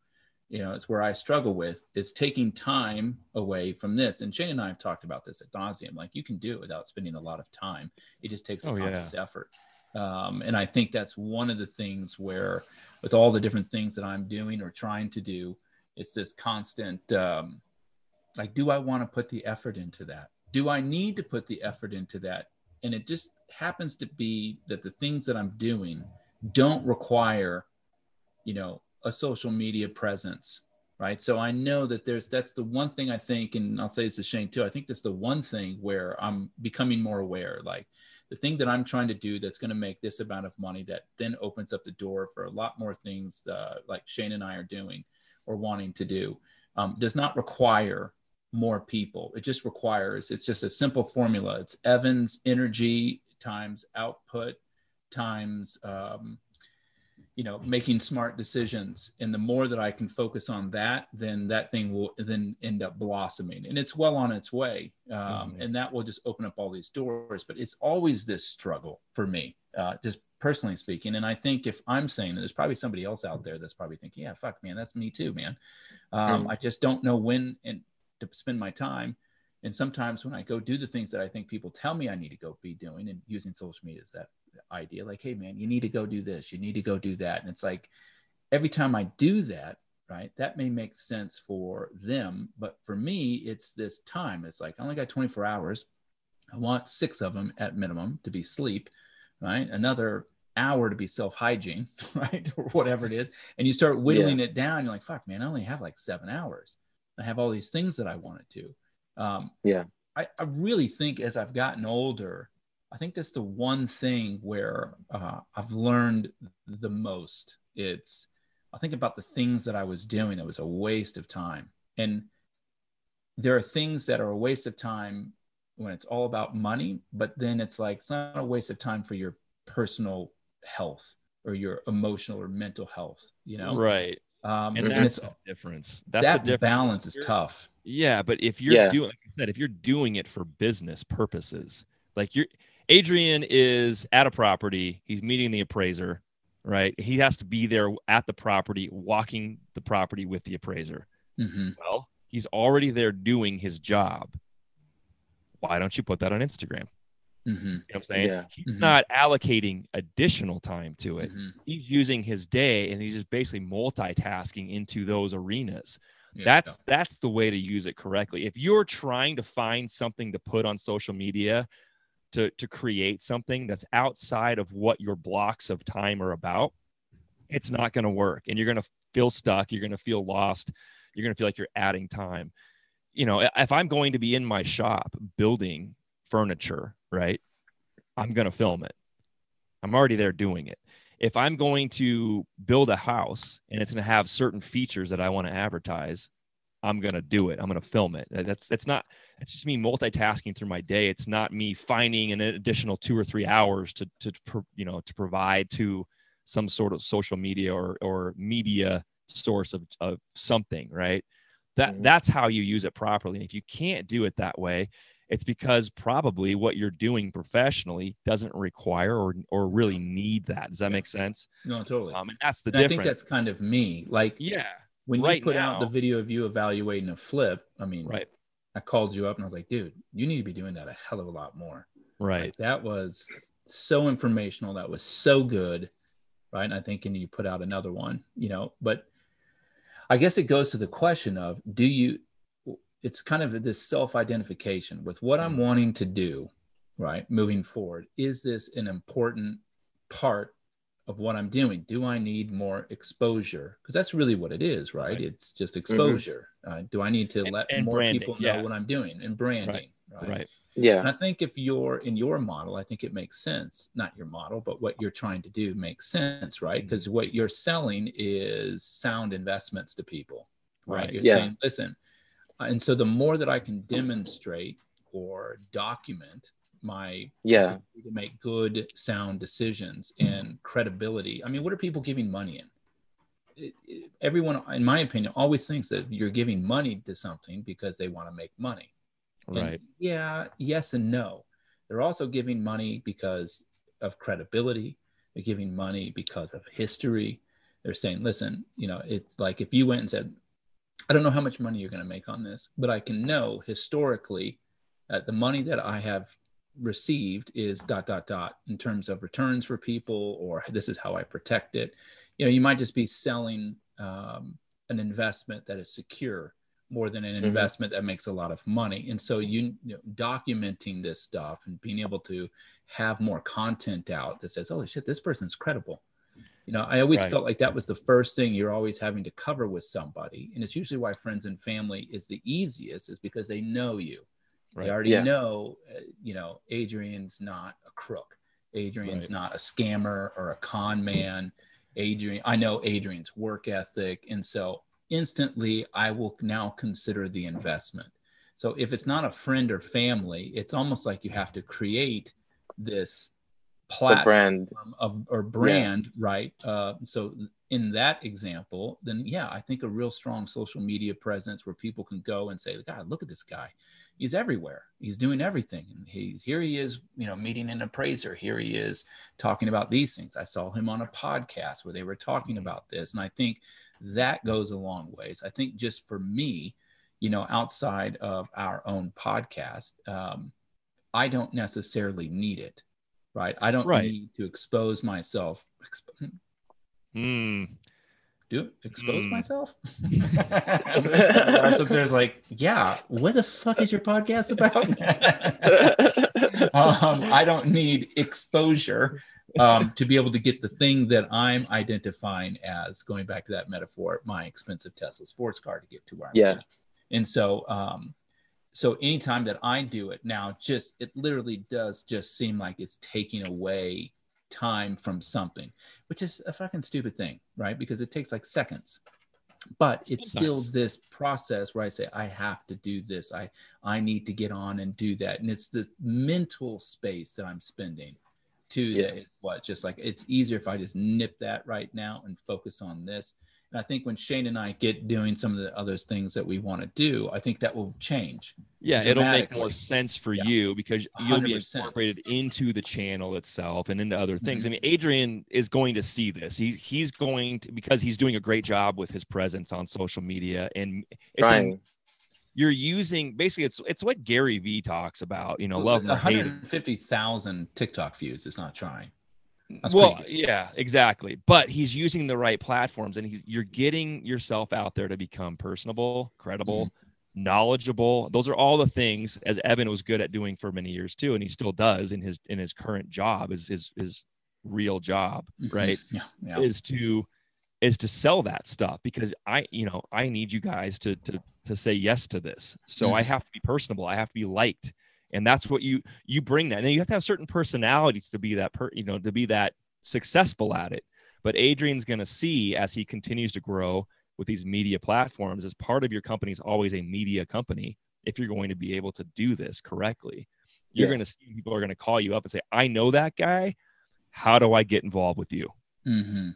you know, it's where I struggle with is taking time away from this. And Shane and I have talked about this at nauseam. Like you can do it without spending a lot of time. It just takes a oh, conscious yeah. effort. Um, and I think that's one of the things where with all the different things that I'm doing or trying to do, it's this constant, um, like, do I want to put the effort into that? Do I need to put the effort into that? And it just happens to be that the things that I'm doing don't require, you know, a social media presence, right? So I know that there's, that's the one thing I think, and I'll say it's a shame too, I think that's the one thing where I'm becoming more aware, like the thing that I'm trying to do that's going to make this amount of money that then opens up the door for a lot more things uh, like Shane and I are doing or wanting to do um, does not require more people. It just requires, it's just a simple formula. It's Evan's energy times output times, um, you know, making smart decisions. And the more that I can focus on that, then that thing will then end up blossoming and it's well on its way. Um, mm-hmm. And that will just open up all these doors, but it's always this struggle for me, uh, just personally speaking. And I think if I'm saying that, there's probably somebody else out there that's probably thinking, yeah, fuck man, that's me too, man. Um, mm-hmm. I just don't know when and to spend my time. And sometimes when I go do the things that I think people tell me I need to go be doing and using social media is that idea like, hey man, you need to go do this, you need to go do that. And it's like, every time I do that, right, that may make sense for them. But for me, it's this time. It's like, I only got twenty-four hours. I want six of them at minimum to be sleep, right? Another hour to be self-hygiene, right? Or whatever it is. And you start whittling yeah. it down. You're like, fuck man, I only have like seven hours. I have all these things that I wanted to. Um, yeah. I, I really think as I've gotten older, I think that's the one thing where uh, I've learned the most. It's, I think about the things that I was doing that was a waste of time. And there are things that are a waste of time when it's all about money, but then it's like, it's not a waste of time for your personal health or your emotional or mental health, you know? Right. Um, and, and that's it's, the difference. That's that the difference. Balance is tough. Yeah. But if you're yeah. doing, like I said, if you're doing it for business purposes, like you're, Adrian is at a property. He's meeting the appraiser, right? He has to be there at the property, walking the property with the appraiser. Mm-hmm. Well, he's already there doing his job. Why don't you put that on Instagram? Mm-hmm. You know what I'm saying? Yeah. He's mm-hmm. not allocating additional time to it. Mm-hmm. He's using his day and he's just basically multitasking into those arenas. Yeah, that's yeah. that's the way to use it correctly. If you're trying to find something to put on social media to, to create something that's outside of what your blocks of time are about, it's not going to work. And you're going to feel stuck. You're going to feel lost. You're going to feel like you're adding time. You know, if I'm going to be in my shop building furniture, right, I'm going to film it. I'm already there doing it. If I'm going to build a house and it's going to have certain features that I want to advertise, I'm going to do it. I'm going to film it. That's, that's not, it's just me multitasking through my day. It's not me finding an additional two or three hours to, to, you know, to provide to some sort of social media or, or media source of, of something, right? That, that's how you use it properly. And if you can't do it that way, It's because probably what you're doing professionally doesn't require or or really need that. Does that yeah. make sense? No, totally. Um, and that's the and difference. I think that's kind of me. Like, yeah, when right you put now, out the video of you evaluating a flip, I mean, right. I called you up and I was like, dude, you need to be doing that a hell of a lot more. Right. Like, that was so informational. That was so good. Right. And I think, and you put out another one, you know, but I guess it goes to the question of, do you, it's kind of this self-identification with what I'm wanting to do, right? Moving forward, is this an important part of what I'm doing? Do I need more exposure? Because that's really what it is, right? right. It's just exposure. Mm-hmm. uh, do I need to and, let and more branding, people know yeah. what I'm doing and branding, right. Right? right? Yeah. And I think if you're in your model, I think it makes sense, not your model, but what you're trying to do makes sense, right? Because mm-hmm. what you're selling is sound investments to people, right? right. You're yeah. saying, listen, and so the more that I can demonstrate or document my yeah to make good sound decisions and credibility. I mean, what are people giving money in? It, it, everyone, in my opinion, always thinks that you're giving money to something because they want to make money. Right. And yeah. Yes and no. They're also giving money because of credibility. They're giving money because of history. They're saying, listen, you know, it's like if you went and said, I don't know how much money you're going to make on this, but I can know historically that the money that I have received is dot, dot, dot in terms of returns for people, or this is how I protect it. You know, you might just be selling um, an investment that is secure more than an mm-hmm. investment that makes a lot of money. And so you, you know, documenting this stuff and being able to have more content out that says, holy shit, this person's credible. You know, I always right. felt like that was the first thing you're always having to cover with somebody. And it's usually why friends and family is the easiest, is because they know you. Right. They already yeah. know, uh, you know, Adrian's not a crook. Adrian's right. not a scammer or a con man. Adrian, I know Adrian's work ethic. And so instantly I will now consider the investment. So if it's not a friend or family, it's almost like you have to create this platform brand. Of, or brand, yeah. right? Uh, so in that example, then yeah, I think a real strong social media presence where people can go and say, God, look at this guy. He's everywhere. He's doing everything. And he, here he is, you know, meeting an appraiser. Here he is talking about these things. I saw him on a podcast where they were talking about this. And I think that goes a long ways. I think just for me, you know, outside of our own podcast, um, I don't necessarily need it. Right. I don't right. need to expose myself. Expo- mm. Do expose mm. myself? So there's like, yeah, what the fuck is your podcast about? um, I don't need exposure um, to be able to get the thing that I'm identifying as, going back to that metaphor, my expensive Tesla sports car to get to where I'm yeah. at. And so, um, So anytime that I do it now, just, it literally does just seem like it's taking away time from something, which is a fucking stupid thing, right? Because it takes like seconds, but it's Sometimes. still this process where I say, I have to do this. I, I need to get on and do that. And it's this mental space that I'm spending Tuesday yeah. is what, just like, it's easier if I just nip that right now and focus on this. And I think when Shane and I get doing some of the other things that we want to do, I think that will change. Yeah, it'll make more sense for yeah. you because you'll one hundred percent be incorporated into the channel itself and into other things. Mm-hmm. I mean, Adrian is going to see this. He, he's going to, because he's doing a great job with his presence on social media. And it's a, you're using, basically, it's it's what Gary Vee talks about, you know, well, love one hundred fifty thousand TikTok views is not trying. That's well, yeah, exactly. But he's using the right platforms, and he's you're getting yourself out there to become personable, credible, mm-hmm. knowledgeable. Those are all the things, as Evan was good at doing for many years too, and he still does in his in his current job, is his his real job, mm-hmm. right? Yeah, yeah. Is to is to sell that stuff, because I, you know, I need you guys to to to say yes to this. So mm-hmm. I have to be personable. I have to be liked. And that's what you, you bring that. And you have to have certain personalities to be that, per, you know, to be that successful at it. But Adrian's going to see, as he continues to grow with these media platforms, as part of your company is always a media company. If you're going to be able to do this correctly, you're yeah. going to see people are going to call you up and say, I know that guy. How do I get involved with you? Mm-hmm.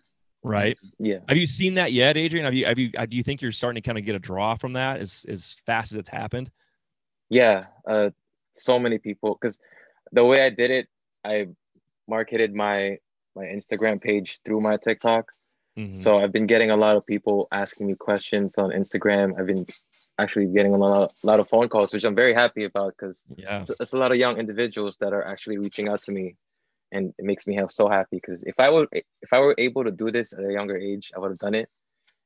Right. Yeah. Have you seen that yet, Adrian? Have you, have you, do you think you're starting to kind of get a draw from that as, as fast as it's happened? Yeah. Uh, so many people, because the way I did it, I marketed my my Instagram page through my TikTok. Mm-hmm. So I've been getting a lot of people asking me questions on Instagram. I've been actually getting a lot, a lot of phone calls, which I'm very happy about, because yeah. it's, it's a lot of young individuals that are actually reaching out to me, and it makes me so happy, because if I were if I were able to do this at a younger age, I would have done it,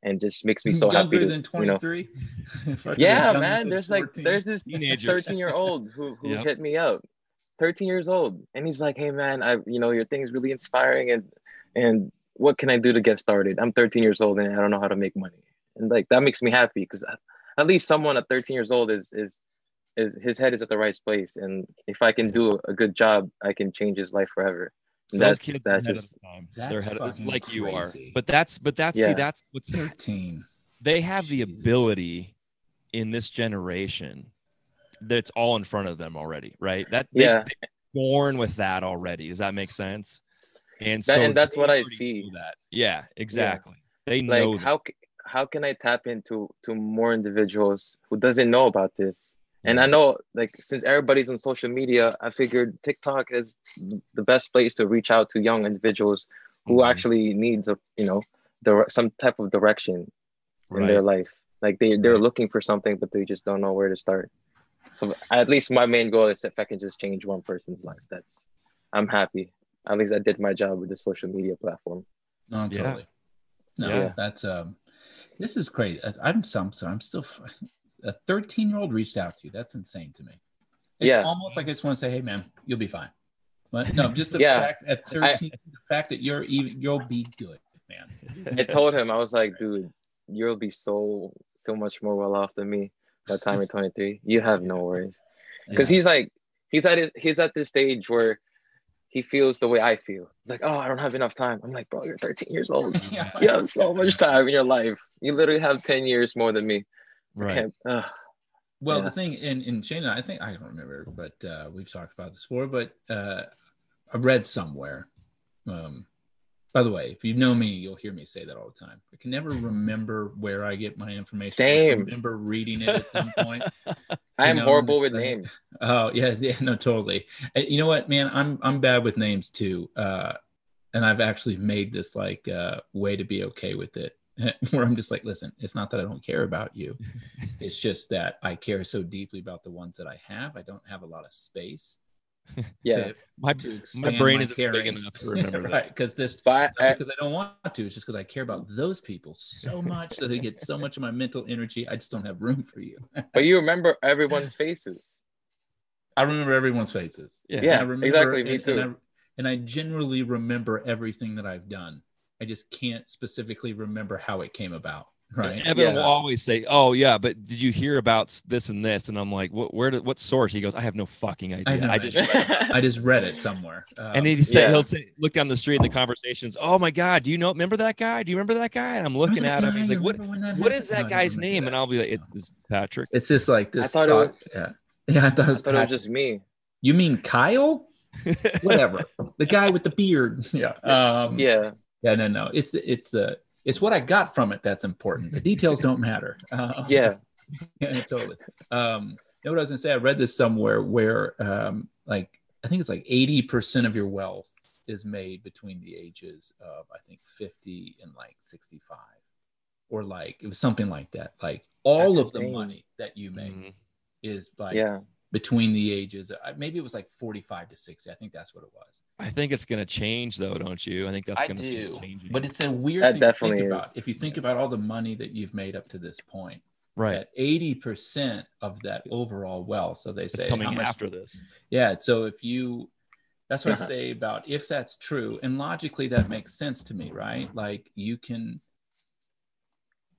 and just makes me so younger happy. Younger than twenty-three? You know. Yeah, man. There's fourteen. Like there's this thirteen-year-old who who yep. hit me up, thirteen years old, and he's like, "Hey, man, I you know your thing is really inspiring, and and what can I do to get started? I'm thirteen years old and I don't know how to make money." And like that makes me happy, because at least someone at thirteen years old is is is his head is at the right place, and if I can do a good job, I can change his life forever. And those that's, kids that just time. That's they're head of, like crazy. You are, but that's but that's yeah. see that's what's thirteen. They have the ability in this generation that's all in front of them already, right? That they, yeah, they're born with that already. Does that make sense? And that, so and that's what I see. That. Yeah, exactly. Yeah. They know like, how how can I tap into to more individuals who doesn't know about this? And I know, like, since everybody's on social media, I figured TikTok is the best place to reach out to young individuals who mm-hmm. actually needs a, you know, the, some type of direction right. in their life. Like they they're looking for something, but they just don't know where to start. So at least my main goal is if I can just change one person's life, that's I'm happy. At least I did my job with the social media platform. No, totally. Yeah. No, yeah. that's um, this is crazy. I'm some, so I'm still. A thirteen-year-old reached out to you. That's insane to me. It's yeah. almost like I just want to say, "Hey, man, you'll be fine." But no, just the yeah. fact at thirteen, I, the fact that you're even, you'll be good, man. I told him, I was like, "Dude, you'll be so so much more well off than me by the time you're twenty-three. You have no worries." Because yeah. he's like, he's at his, he's at this stage where he feels the way I feel. He's like, "Oh, I don't have enough time." I'm like, "Bro, you're thirteen years old. yeah. You have so much time in your life. You literally have ten years more than me." Right. Uh, well, yeah. the thing, and, and Shane, I think I don't remember, but uh, we've talked about this before. But uh, I read somewhere. Um, by the way, if you know me, you'll hear me say that all the time. I can never remember where I get my information. Same. I remember reading it at some point. I am know, horrible with like, names. Oh yeah, yeah, no, totally. You know what, man? I'm I'm bad with names too, uh, and I've actually made this like uh, way to be okay with it. Where I'm just like, listen, it's not that I don't care about you. It's just that I care so deeply about the ones that I have. I don't have a lot of space. Yeah. To, my, to my brain isn't big enough to remember right, that. Because this, but I, because I don't want to. It's just because I care about those people so much that they get so much of my mental energy. I just don't have room for you. But you remember everyone's faces. I remember everyone's faces. Yeah, yeah I remember, exactly. Me too. And I, and I generally remember everything that I've done. I just can't specifically remember how it came about, right? Evan yeah. will always say, "Oh yeah, but did you hear about this and this?" And I'm like, "What? Where? Did, what source?" He goes, "I have no fucking idea. I, know, I just, I just read it somewhere." Um, and he said, yeah. "He'll say, look down the street in the conversations. Oh my God, do you know? Remember that guy? Do you remember that guy?" And I'm looking at guy? him. He's like, "What? What is that guy's name?" That. And I'll be like, "It's Patrick." It's just like this. I thought stock, it was, yeah. yeah, I thought it was, I thought it was just me. You mean Kyle? Whatever. The guy with the beard. Yeah. Um, yeah. Yeah, no, no. It's it's the it's what I got from it that's important. The details don't matter. Uh, yeah, yeah, totally. Um, you know what I was gonna say? I read this somewhere where, um, like, I think it's like eighty percent of your wealth is made between the ages of I think fifty and like sixty-five, or like it was something like that. Like all that's of insane. The money that you make mm-hmm. is like yeah. between the ages, maybe it was like forty-five to sixty. I think that's what it was. I think it's going to change though, don't you? I think that's going to change. But it's a weird that thing definitely to think is. About. If you think yeah. about all the money that you've made up to this point, right? eighty percent of that overall wealth. So they say it's coming how much, after this. Yeah. So if you, that's what uh-huh. I say about if that's true, and logically that makes sense to me, right? Like you can,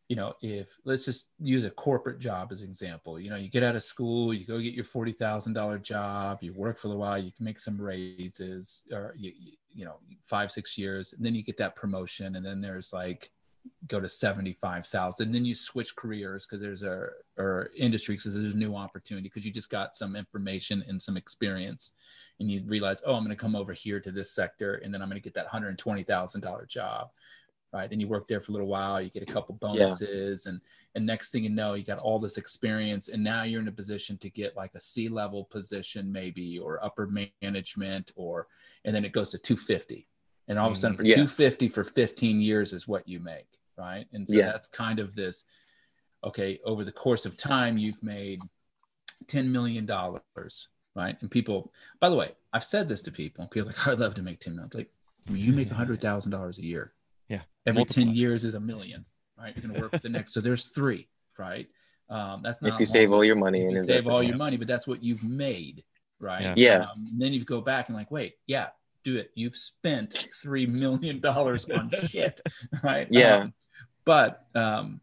you know, if let's just use a corporate job as an example, you know, you get out of school, you go get your forty thousand dollars job, you work for a while, you can make some raises or, you, you know, five, six years, and then you get that promotion. And then there's like, go to seventy-five thousand, and then you switch careers because there's a, or industry because there's a new opportunity because you just got some information and some experience and you realize, oh, I'm going to come over here to this sector. And then I'm going to get that one hundred twenty thousand dollars job. right? Then you work there for a little while, you get a couple bonuses, yeah. and and next thing you know, you got all this experience, and now you're in a position to get like a C-level position maybe, or upper management, or, and then it goes to two fifty. And all of a sudden for yeah. two fifty for fifteen years is what you make, right? And so yeah. that's kind of this, okay, over the course of time, you've made ten million dollars, right? And people, by the way, I've said this to people, people are like, I'd love to make ten million dollars. Like, you make one hundred thousand dollars a year. Yeah. Every multiply. ten years is a million, right? You're going to work for the next. So there's three, right? Um, that's not. If you long. save all your money. You and save all your money, but that's what you've made, right? Yeah. Um, and then you go back and like, wait, yeah, do it. You've spent three million dollars on shit, right? Yeah. Um, but um,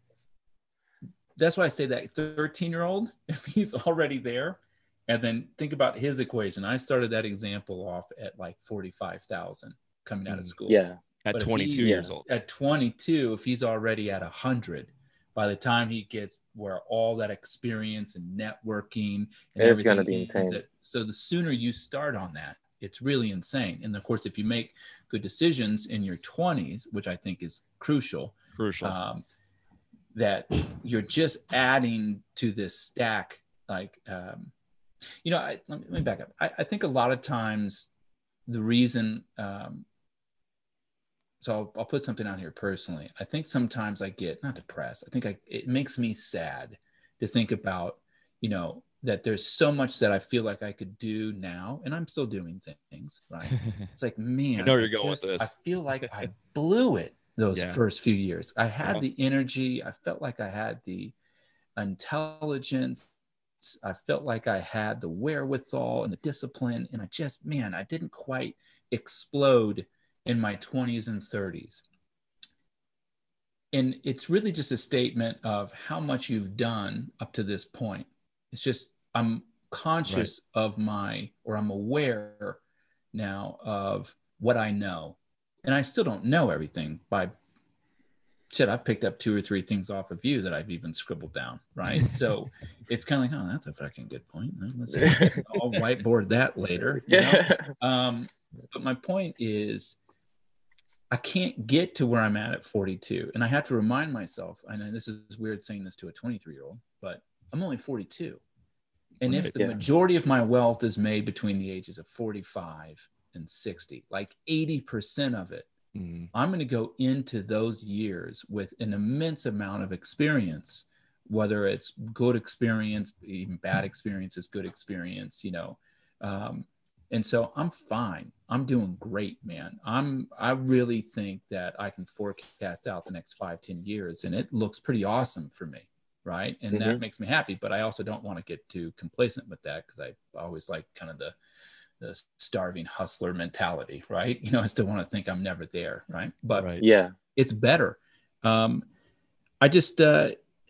that's why I say that thirteen-year-old, if he's already there, and then think about his equation. I started that example off at like forty-five thousand coming out of school. Yeah. At but twenty-two years old. At twenty-two, if he's already at one hundred, by the time he gets where all that experience and networking and it's going to be insane. It. So the sooner you start on that, it's really insane. And of course, if you make good decisions in your twenties, which I think is crucial, crucial, um, that you're just adding to this stack. Like, um, you know, I, let, me, let me back up. I, I think a lot of times the reason, um, so I'll, I'll put something on here personally. I think sometimes I get not depressed. I think I, it makes me sad to think about, you know, that there's so much that I feel like I could do now, and I'm still doing things, right? It's like, man, I know you're I going just, with this. I feel like I blew it those yeah. first few years. I had yeah. the energy. I felt like I had the intelligence. I felt like I had the wherewithal and the discipline. And I just, man, I didn't quite explode in my twenties and thirties. And it's really just a statement of how much you've done up to this point. It's just, I'm conscious right. of my, or I'm aware now of what I know. And I still don't know everything by shit. I've picked up two or three things off of you that I've even scribbled down. Right. So it's kind of like, oh, that's a fucking good point. Let's I'll whiteboard that later. You know? Yeah. Um, but my point is, I can't get to where I'm at at forty-two. And I have to remind myself, I know this is weird saying this to a twenty-three year old, but I'm only forty-two. And if the yeah. majority of my wealth is made between the ages of forty-five and sixty, like eighty percent of it, mm-hmm. I'm going to go into those years with an immense amount of experience, whether it's good experience, even bad experience is good experience, you know? Um, and so I'm fine. I'm doing great, man. I'm, I really think that I can forecast out the next five, ten years, and it looks pretty awesome for me. Right. And mm-hmm. that makes me happy, but I also don't want to get too complacent with that, because I always like kind of the, the starving hustler mentality. Right. You know, I still want to think I'm never there. Right. But right. yeah, it's better. Um, I just, uh,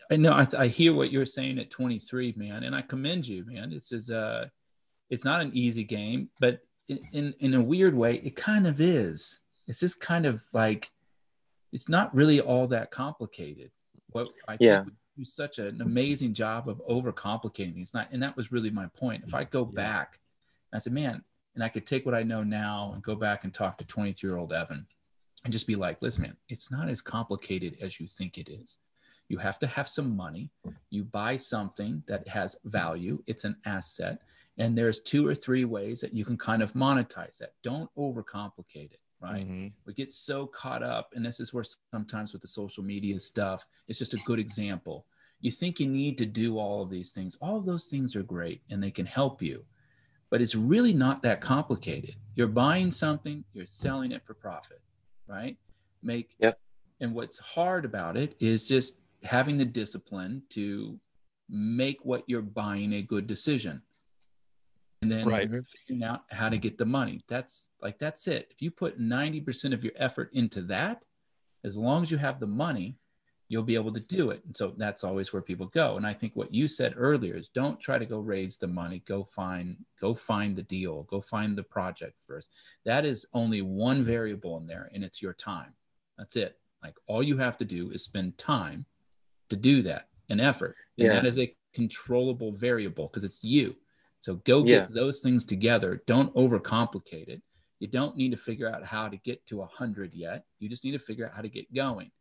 I know I, I hear what you're saying at twenty-three, man. And I commend you, man. It's, is uh, it's not an easy game, but in, in, in a weird way, it kind of is. It's just kind of like, it's not really all that complicated. What I yeah. think such an amazing job of overcomplicating these. Not, and that was really my point. If I go yeah. back and I said, man, and I could take what I know now and go back and talk to twenty-three year old Evan and just be like, listen, man, it's not as complicated as you think it is. You have to have some money. You buy something that has value. It's an asset. And there's two or three ways that you can kind of monetize that. Don't overcomplicate it. Right. Mm-hmm. We get so caught up. And this is where sometimes with the social media stuff, it's just a good example. You think you need to do all of these things. All of those things are great and they can help you, but it's really not that complicated. You're buying something, you're selling it for profit, right? Make, yep. And what's hard about it is just having the discipline to make what you're buying a good decision. And then right. figuring out how to get the money. That's like, that's it. If you put ninety percent of your effort into that, as long as you have the money, you'll be able to do it. And so that's always where people go. And I think what you said earlier is, don't try to go raise the money. Go find, go find the deal, go find the project first. That is only one variable in there, and it's your time. That's it. Like, all you have to do is spend time to do that and effort. And yeah. that is a controllable variable because it's you. So go get yeah. those things together. Don't overcomplicate it. You don't need to figure out how to get to one hundred yet. You just need to figure out how to get going.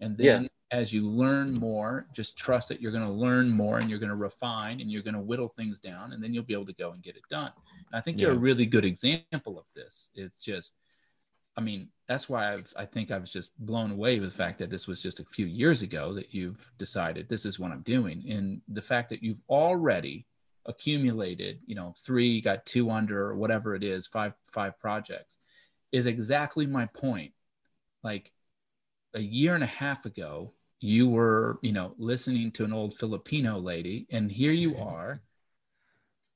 And then yeah. as you learn more, just trust that you're going to learn more and you're going to refine and you're going to whittle things down, and then you'll be able to go and get it done. And I think yeah. you're a really good example of this. It's just, I mean, that's why I've, I think I was just blown away with the fact that this was just a few years ago that you've decided this is what I'm doing. And the fact that you've already accumulated, you know, three, got two under or whatever it is, five, five projects is exactly my point. Like a year and a half ago, you were, you know, listening to an old Filipino lady, and here you are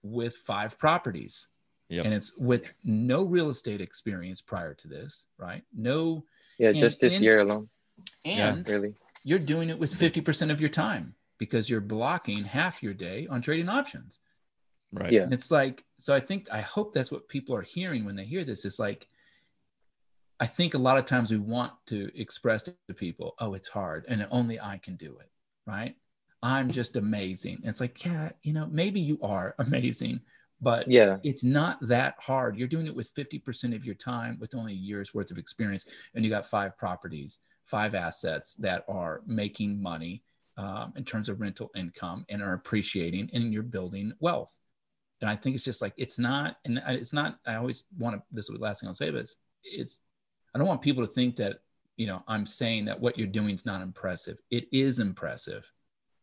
with five properties. Yep. And it's with no real estate experience prior to this, right? No. Yeah, and, just this and, year alone. And yeah, really. You're doing it with fifty percent of your time because you're blocking half your day on trading options. Right. Yeah. And it's like, so I think, I hope that's what people are hearing when they hear this. It's like, I think a lot of times we want to express to people, oh, it's hard and only I can do it, right? I'm just amazing. And it's like, yeah, you know, maybe you are amazing. But yeah. it's not that hard. You're doing it with fifty percent of your time with only a year's worth of experience. And you got five properties, five assets that are making money um, in terms of rental income and are appreciating, and you're building wealth. And I think it's just like, it's not, and it's not, I always want to, this is the last thing I'll say, but it's, it's, I don't want people to think that, you know, I'm saying that what you're doing is not impressive. It is impressive,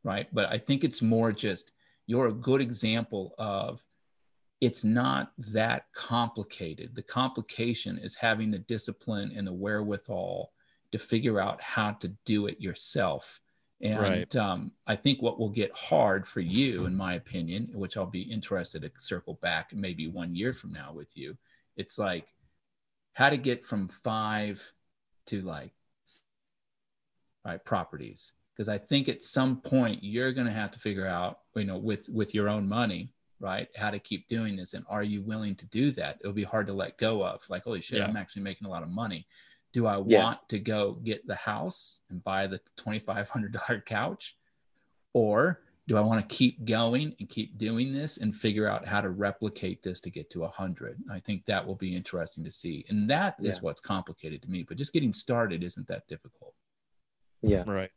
right? But I think it's more just, you're a good example of, it's not that complicated. The complication is having the discipline and the wherewithal to figure out how to do it yourself. And right. um, I think what will get hard for you, in my opinion, which I'll be interested to circle back maybe one year from now with you, it's like how to get from five to like right, properties. Because I think at some point you're going to have to figure out, you know, with, with your own money, right? How to keep doing this. And are you willing to do that? It'll be hard to let go of, like, holy shit, yeah. I'm actually making a lot of money. Do I yeah. want to go get the house and buy the twenty-five hundred dollars couch? Or do I want to keep going and keep doing this and figure out how to replicate this to get to a hundred? I think that will be interesting to see. And that is yeah. what's complicated to me, but just getting started isn't that difficult. Yeah. Right.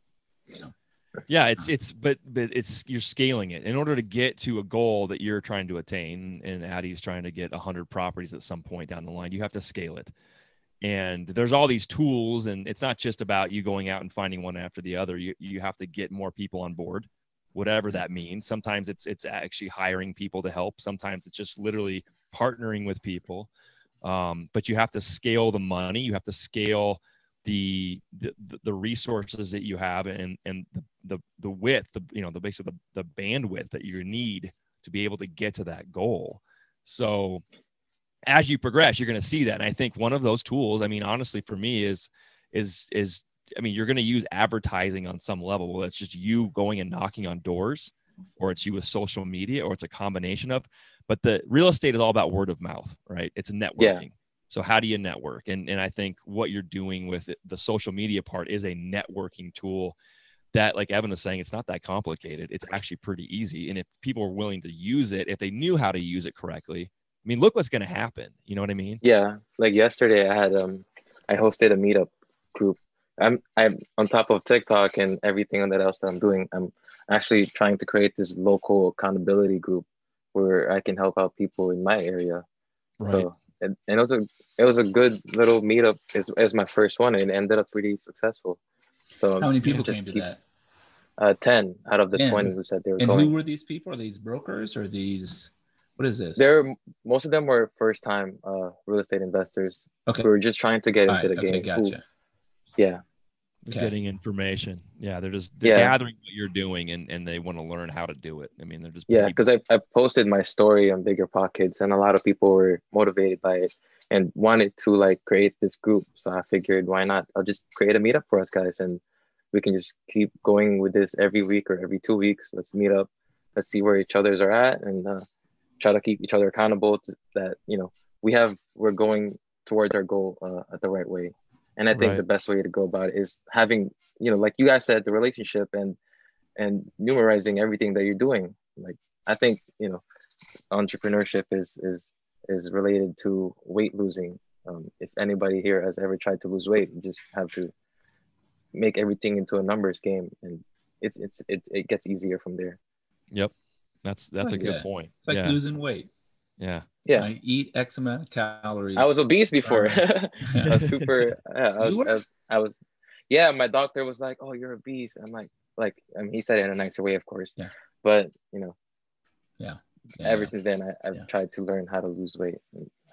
You know? Yeah, it's it's but but it's you're scaling it in order to get to a goal that you're trying to attain. And Addy's trying to get one hundred properties at some point down the line. You have to scale it, and there's all these tools, and it's not just about you going out and finding one after the other. You you have to get more people on board, whatever that means. Sometimes it's it's actually hiring people to help. Sometimes it's just literally partnering with people. Um, but you have to scale the money. You have to scale the the the resources that you have, and and the the, the width, the, you know, the basically the, the bandwidth that you need to be able to get to that goal. So as you progress, you're going to see that. And I think one of those tools, I mean, honestly, for me is, is, is, I mean, you're going to use advertising on some level. Well, it's just you going and knocking on doors, or it's you with social media, or it's a combination of, but the real estate is all about word of mouth, right? It's networking. Yeah. So how do you network? And, and I think what you're doing with it, the social media part, is a networking tool that, like Evan was saying, it's not that complicated. It's actually pretty easy. And if people are willing to use it, if they knew how to use it correctly, I mean, look what's going to happen. You know what I mean? Yeah. Like yesterday I had, um, I hosted a meetup group. I'm, I'm on top of TikTok and everything that else that I'm doing. I'm actually trying to create this local accountability group where I can help out people in my area. Right. So, and, and it was a, it was a good little meetup. It's, it's my first one, and it ended up pretty successful. So how many people came to keep, that? Uh, ten out of the and, twenty who said they were and going. And who were these people? Are these brokers, or these, what is this? They're, most of them were first-time uh, real estate investors okay. who were just trying to get All into right, the okay, game. Gotcha. Who, yeah. Okay. Getting information. Yeah, they're just they're yeah. gathering what you're doing, and, and they want to learn how to do it. I mean, they're just... Yeah, because I, I posted my story on BiggerPockets, and a lot of people were motivated by it and wanted to, like, create this group. So I figured, why not? I'll just create a meetup for us guys, and we can just keep going with this every week or every two weeks. Let's meet up. Let's see where each other's are at, and uh, try to keep each other accountable to that, you know, we have, we're going towards our goal uh, at the right way. And I think right. the best way to go about it is having, you know, like you guys said, the relationship and, and numerizing everything that you're doing. Like, I think, you know, entrepreneurship is, is, is related to weight losing Um, if anybody here has ever tried to lose weight, you just have to make everything into a numbers game, and it's it's it, it gets easier from there. Yep, that's that's like a good that. point. It's like yeah. losing weight. Yeah, yeah. I eat X amount of calories. I was obese before. I was super. Yeah, I, was, I, was, I was. Yeah, my doctor was like, "Oh, you're obese." I'm like, like, I mean, he said it in a nicer way, of course. Yeah. But you know. Yeah. Yeah. Ever since then, I, I've yeah. tried to learn how to lose weight.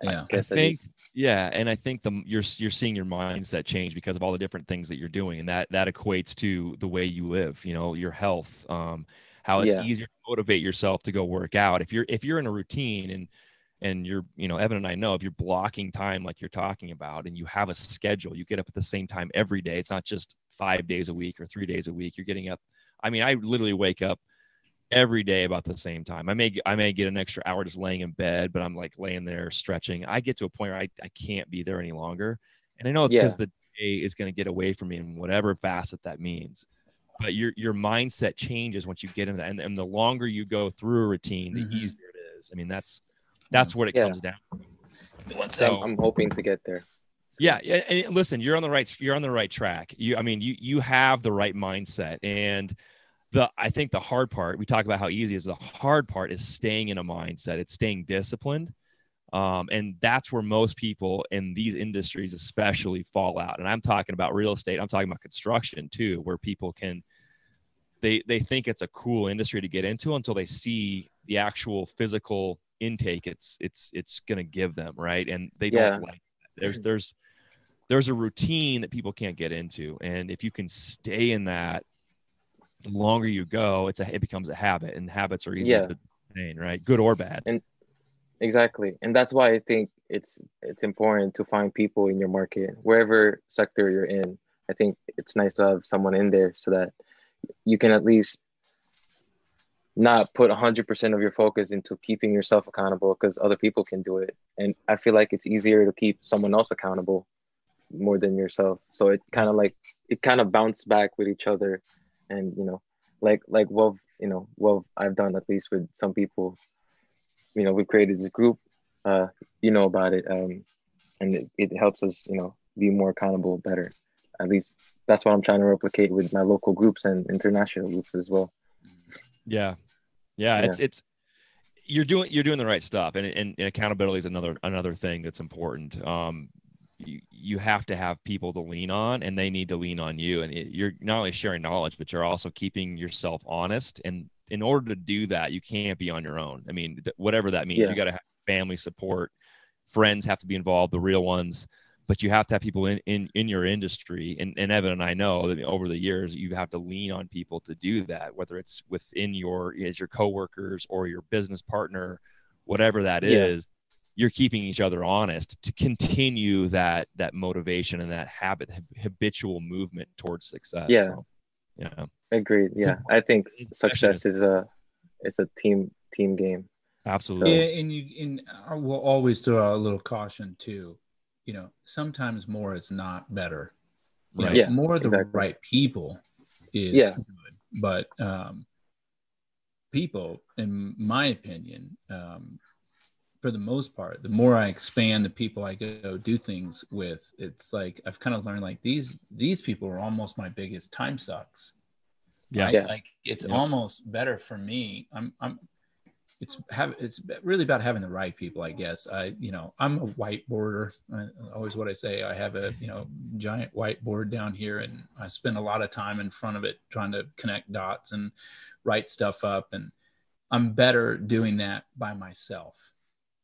I yeah, guess I think, yeah, and I think the you're you're seeing your mindset change because of all the different things that you're doing, and that that equates to the way you live. You know, your health, um, how it's yeah. easier to motivate yourself to go work out. If you're if you're in a routine and and you're you know Evan and I know if you're blocking time like you're talking about, and you have a schedule, you get up at the same time every day. It's not just five days a week or three days a week. You're getting up. I mean, I literally wake up every day about the same time. I may, I may get an extra hour just laying in bed, but I'm like laying there stretching. I get to a point where I, I can't be there any longer. And I know it's because yeah. the day is going to get away from me in whatever facet that means, but your, your mindset changes once you get into that. And, and the longer you go through a routine, mm-hmm. the easier it is. I mean, that's, that's what it yeah. comes down to. So, I'm hoping to get there. Yeah. And listen, you're on the right, you're on the right track. You, I mean, you, you have the right mindset. And The, I think the hard part, we talk about how easy it is. The hard part is staying in a mindset. It's staying disciplined. Um, and that's where most people in these industries especially fall out. And I'm talking about real estate. I'm talking about construction too, where people can, they, they think it's a cool industry to get into until they see the actual physical intake it's, it's, it's going to give them. Right. And they yeah. don't like that. There's, there's, there's a routine that people can't get into. And if you can stay in that, the longer you go, it's a, it becomes a habit, and habits are easy yeah. to maintain, right? Good or bad. And exactly. And that's why I think it's, it's important to find people in your market, wherever sector you're in. I think it's nice to have someone in there so that you can at least not put a hundred percent of your focus into keeping yourself accountable, because other people can do it. And I feel like it's easier to keep someone else accountable more than yourself. So it kind of like, it kind of bounced back with each other. And, you know, like, like, well, you know, well, I've done at least with some people, you know, we've created this group, uh, you know, about it. Um, and it, it helps us, you know, be more accountable, better. At least that's what I'm trying to replicate with my local groups and international groups as well. Yeah. Yeah. It's, yeah. it's, you're doing, you're doing the right stuff. And, and, and accountability is another, another thing that's important. Um, You, you have to have people to lean on, and they need to lean on you. And it, you're not only sharing knowledge, but you're also keeping yourself honest. And in order to do that, you can't be on your own. I mean, th- whatever that means, yeah. you got to have family support, friends have to be involved, the real ones, but you have to have people in, in, in your industry. And, and Evan and I know that over the years, you have to lean on people to do that, whether it's within your, as your coworkers or your business partner, whatever that yeah. is. You're keeping each other honest to continue that, that motivation and that habit, habitual movement towards success. Yeah. So, yeah. Agreed. Yeah. I think success is a, it's a team, team game. Absolutely. So. Yeah, and you, and I will always throw out a little caution too, you know, sometimes more is not better, you right. know, yeah, more of the exactly. right people is yeah. good, but, um, people, in my opinion, um, for the most part, the more I expand the people I go do things with, it's like I've kind of learned like these these people are almost my biggest time sucks. Yeah, I, yeah. like it's yeah. almost better for me. I'm I'm it's have it's really about having the right people, I guess. I you know I'm a whiteboarder. I, always what I say. I have a you know giant whiteboard down here, and I spend a lot of time in front of it trying to connect dots and write stuff up. And I'm better doing that by myself.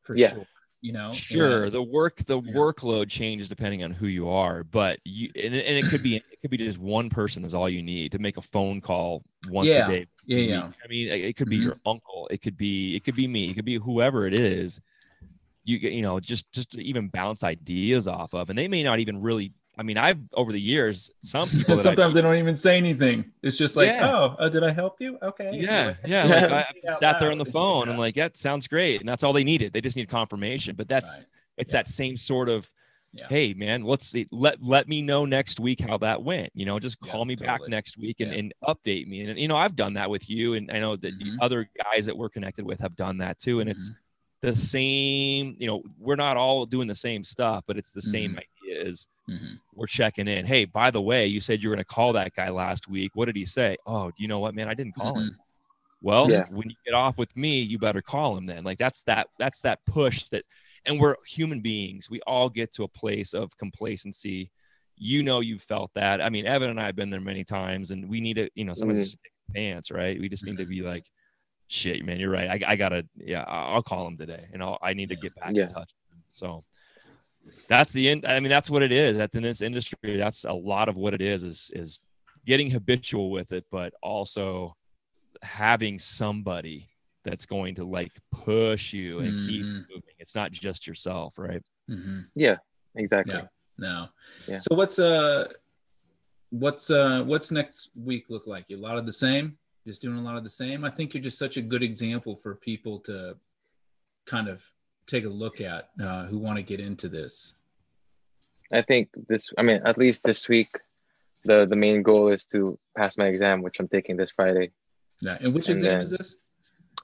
For yeah. sure, you know, sure. And, the work, the yeah. workload changes depending on who you are, but you and, and it could be it could be just one person is all you need to make a phone call once yeah. a day. Yeah, yeah. I mean, it could be mm-hmm. your uncle, it could be it could be me, it could be whoever it is. You you know, just just to even bounce ideas off of, and they may not even really. I mean, I've over the years, some people sometimes I, they don't even say anything. It's just like, yeah. oh, oh, did I help you? Okay. Yeah. Yeah. yeah. Like I sat there on the phone. Yeah. I'm like, that sounds great. And that's all they needed. They just need confirmation. But that's right. it's yeah. that same sort of, yeah. hey, man, let's see, let let me know next week how that went. You know, just call yeah, me totally. back next week and, yeah. and update me. And, you know, I've done that with you. And I know that mm-hmm. the other guys that we're connected with have done that too. And mm-hmm. it's the same, you know, we're not all doing the same stuff, but it's the mm-hmm. same ideas. Mm-hmm. We're checking in. Hey, by the way, you said you were going to call that guy last week. What did he say? Oh, you know what, man? I didn't call mm-hmm. him. Well, yeah. when you get off with me, you better call him then. Like that's that, that's that push that, and we're human beings. We all get to a place of complacency. You know, you've felt that. I mean, Evan and I have been there many times, and we need to, you know, sometimes mm-hmm. just take pants, right? We just need to be like, shit, man, you're right. I, I gotta, yeah, I'll call him today, and I'll, I need to get back yeah. in touch. So that's the end. I mean, that's what it is. That's in this industry. That's a lot of what it is, is, is getting habitual with it, but also having somebody that's going to like push you and mm-hmm. keep moving. It's not just yourself, right? Mm-hmm. Yeah, exactly. Yeah. No. Yeah. So what's uh what's uh what's next week look like? You a lot of the same, just doing a lot of the same. I think you're just such a good example for people to kind of take a look at uh, who want to get into this. I think this, I mean, at least this week, the the main goal is to pass my exam, which I'm taking this Friday. Yeah. And which and exam is this?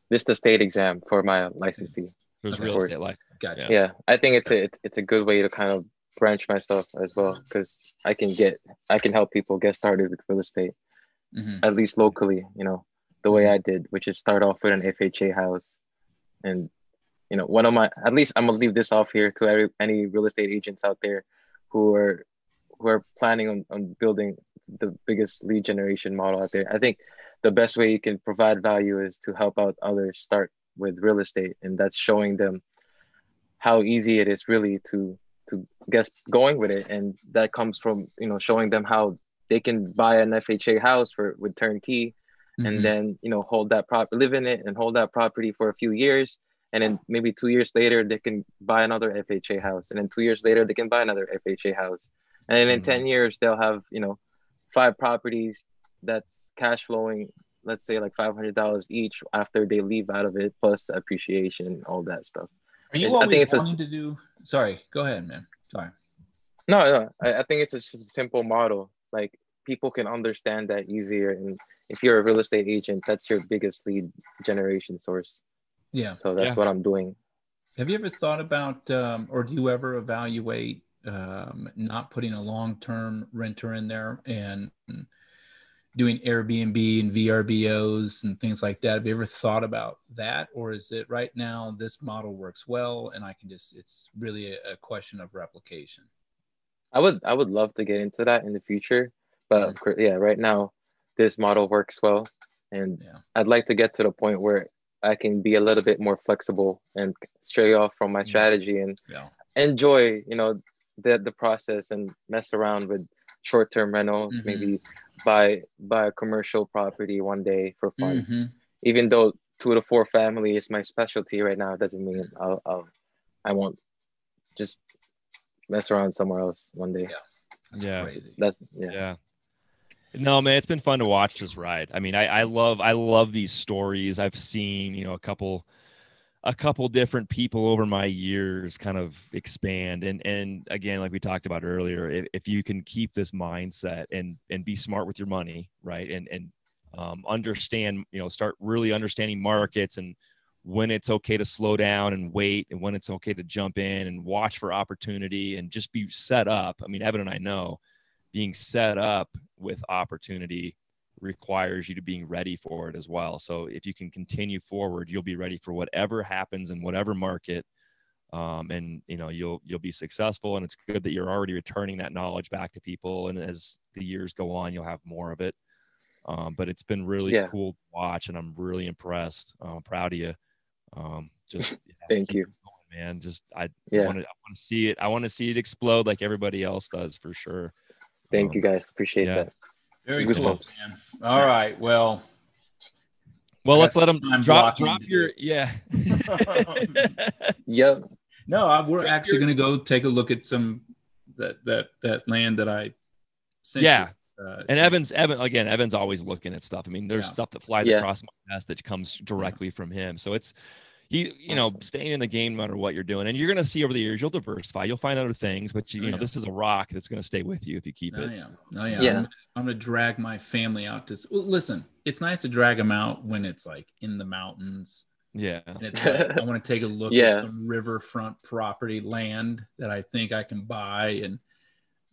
This is the state exam for my licensee. There's real estate license. Gotcha. Yeah. I think it's a, it's a good way to kind of branch myself as well, because I can get, I can help people get started with real estate, mm-hmm. at least locally, you know, the way I did, which is start off with an F H A house. And, you know, one of my, at least I'm going to leave this off here to every, any real estate agents out there who are, who are planning on, on building the biggest lead generation model out there. I think the best way you can provide value is to help out others start with real estate. And that's showing them how easy it is really to to get going with it. And that comes from, you know, showing them how they can buy an F H A house for with turnkey mm-hmm. and then, you know, hold that property, live in it and hold that property for a few years. And then maybe two years later, they can buy another F H A house. And then two years later, they can buy another F H A house. And then in mm-hmm. ten years, they'll have, you know, five properties that's cash flowing, let's say like five hundred dollars each after they leave out of it, plus the appreciation, all that stuff. Are you it's, always I think it's wanting a, to do? Sorry, go ahead, man. Sorry. No, no. I, I think it's just a simple model. Like people can understand that easier, and if you're a real estate agent, that's your biggest lead generation source. Yeah. So that's yeah. what I'm doing. Have you ever thought about, um, or do you ever evaluate um, not putting a long-term renter in there and doing Airbnb and V R B Os and things like that? Have you ever thought about that? Or is it right now, this model works well and I can just, it's really a, a question of replication? I would, I would love to get into that in the future, but yeah, of course, yeah right now this model works well. And yeah. I'd like to get to the point where I can be a little bit more flexible and stray off from my strategy and yeah. enjoy, you know, the, the process and mess around with short-term rentals, mm-hmm. maybe buy buy a commercial property one day for fun. Mm-hmm. Even though two to four family is my specialty right now, it doesn't mean I'll, I'll I won't just mess around somewhere else one day. Yeah, that's yeah. crazy. That's yeah. yeah. No, man, it's been fun to watch this ride. I mean, I I love I love these stories. I've seen, you know, a couple a couple different people over my years kind of expand. And, and again, like we talked about earlier, if, if you can keep this mindset and, and be smart with your money, right. And, and um, understand, you know, start really understanding markets and when it's okay to slow down and wait and when it's okay to jump in and watch for opportunity and just be set up. I mean, Evan and I know being set up with opportunity requires you to being ready for it as well. So if you can continue forward, you'll be ready for whatever happens in whatever market. Um, and you know, you'll, you'll be successful, and it's good that you're already returning that knowledge back to people. And as the years go on, you'll have more of it. Um, but it's been really yeah. cool to watch, and I'm really impressed. I'm proud of you. Um, just yeah, thank you, going, man. Just, I yeah. want to, I want to see it. I want to see it explode like everybody else does for sure. Thank um, you guys. Appreciate yeah. that. Very good, cool, man. All right. Well, well, let's let them drop, drop your, yeah. yep. No, I, we're drop actually your... going to go take a look at some, that, that, that land that I sent Yeah. you, uh, and so. Evan's, Evan, again, Evan's always looking at stuff. I mean, there's yeah. stuff that flies yeah. across my desk that comes directly yeah. from him. So it's, he, you know, awesome. Staying in the game, no matter what you're doing. And you're going to see over the years, you'll diversify, you'll find other things, but you, you oh, know, yeah. this is a rock that's going to stay with you if you keep oh, it. Yeah. Oh, yeah. yeah. I'm going to drag my family out to, well, listen, it's nice to drag them out when it's like in the mountains, Yeah. And it's like, I want to take a look yeah. at some riverfront property land that I think I can buy and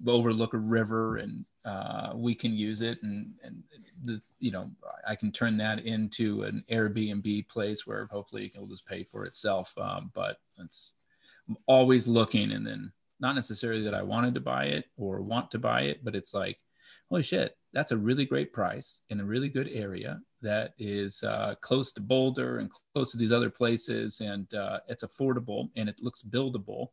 overlook a river, and uh, we can use it. And, and the, you know, I can turn that into an Airbnb place where hopefully it will just pay for itself. Um, but it's I'm always looking, and then not necessarily that I wanted to buy it or want to buy it, but it's like, holy shit, that's a really great price in a really good area that is uh, close to Boulder and close to these other places. And uh, it's affordable and it looks buildable.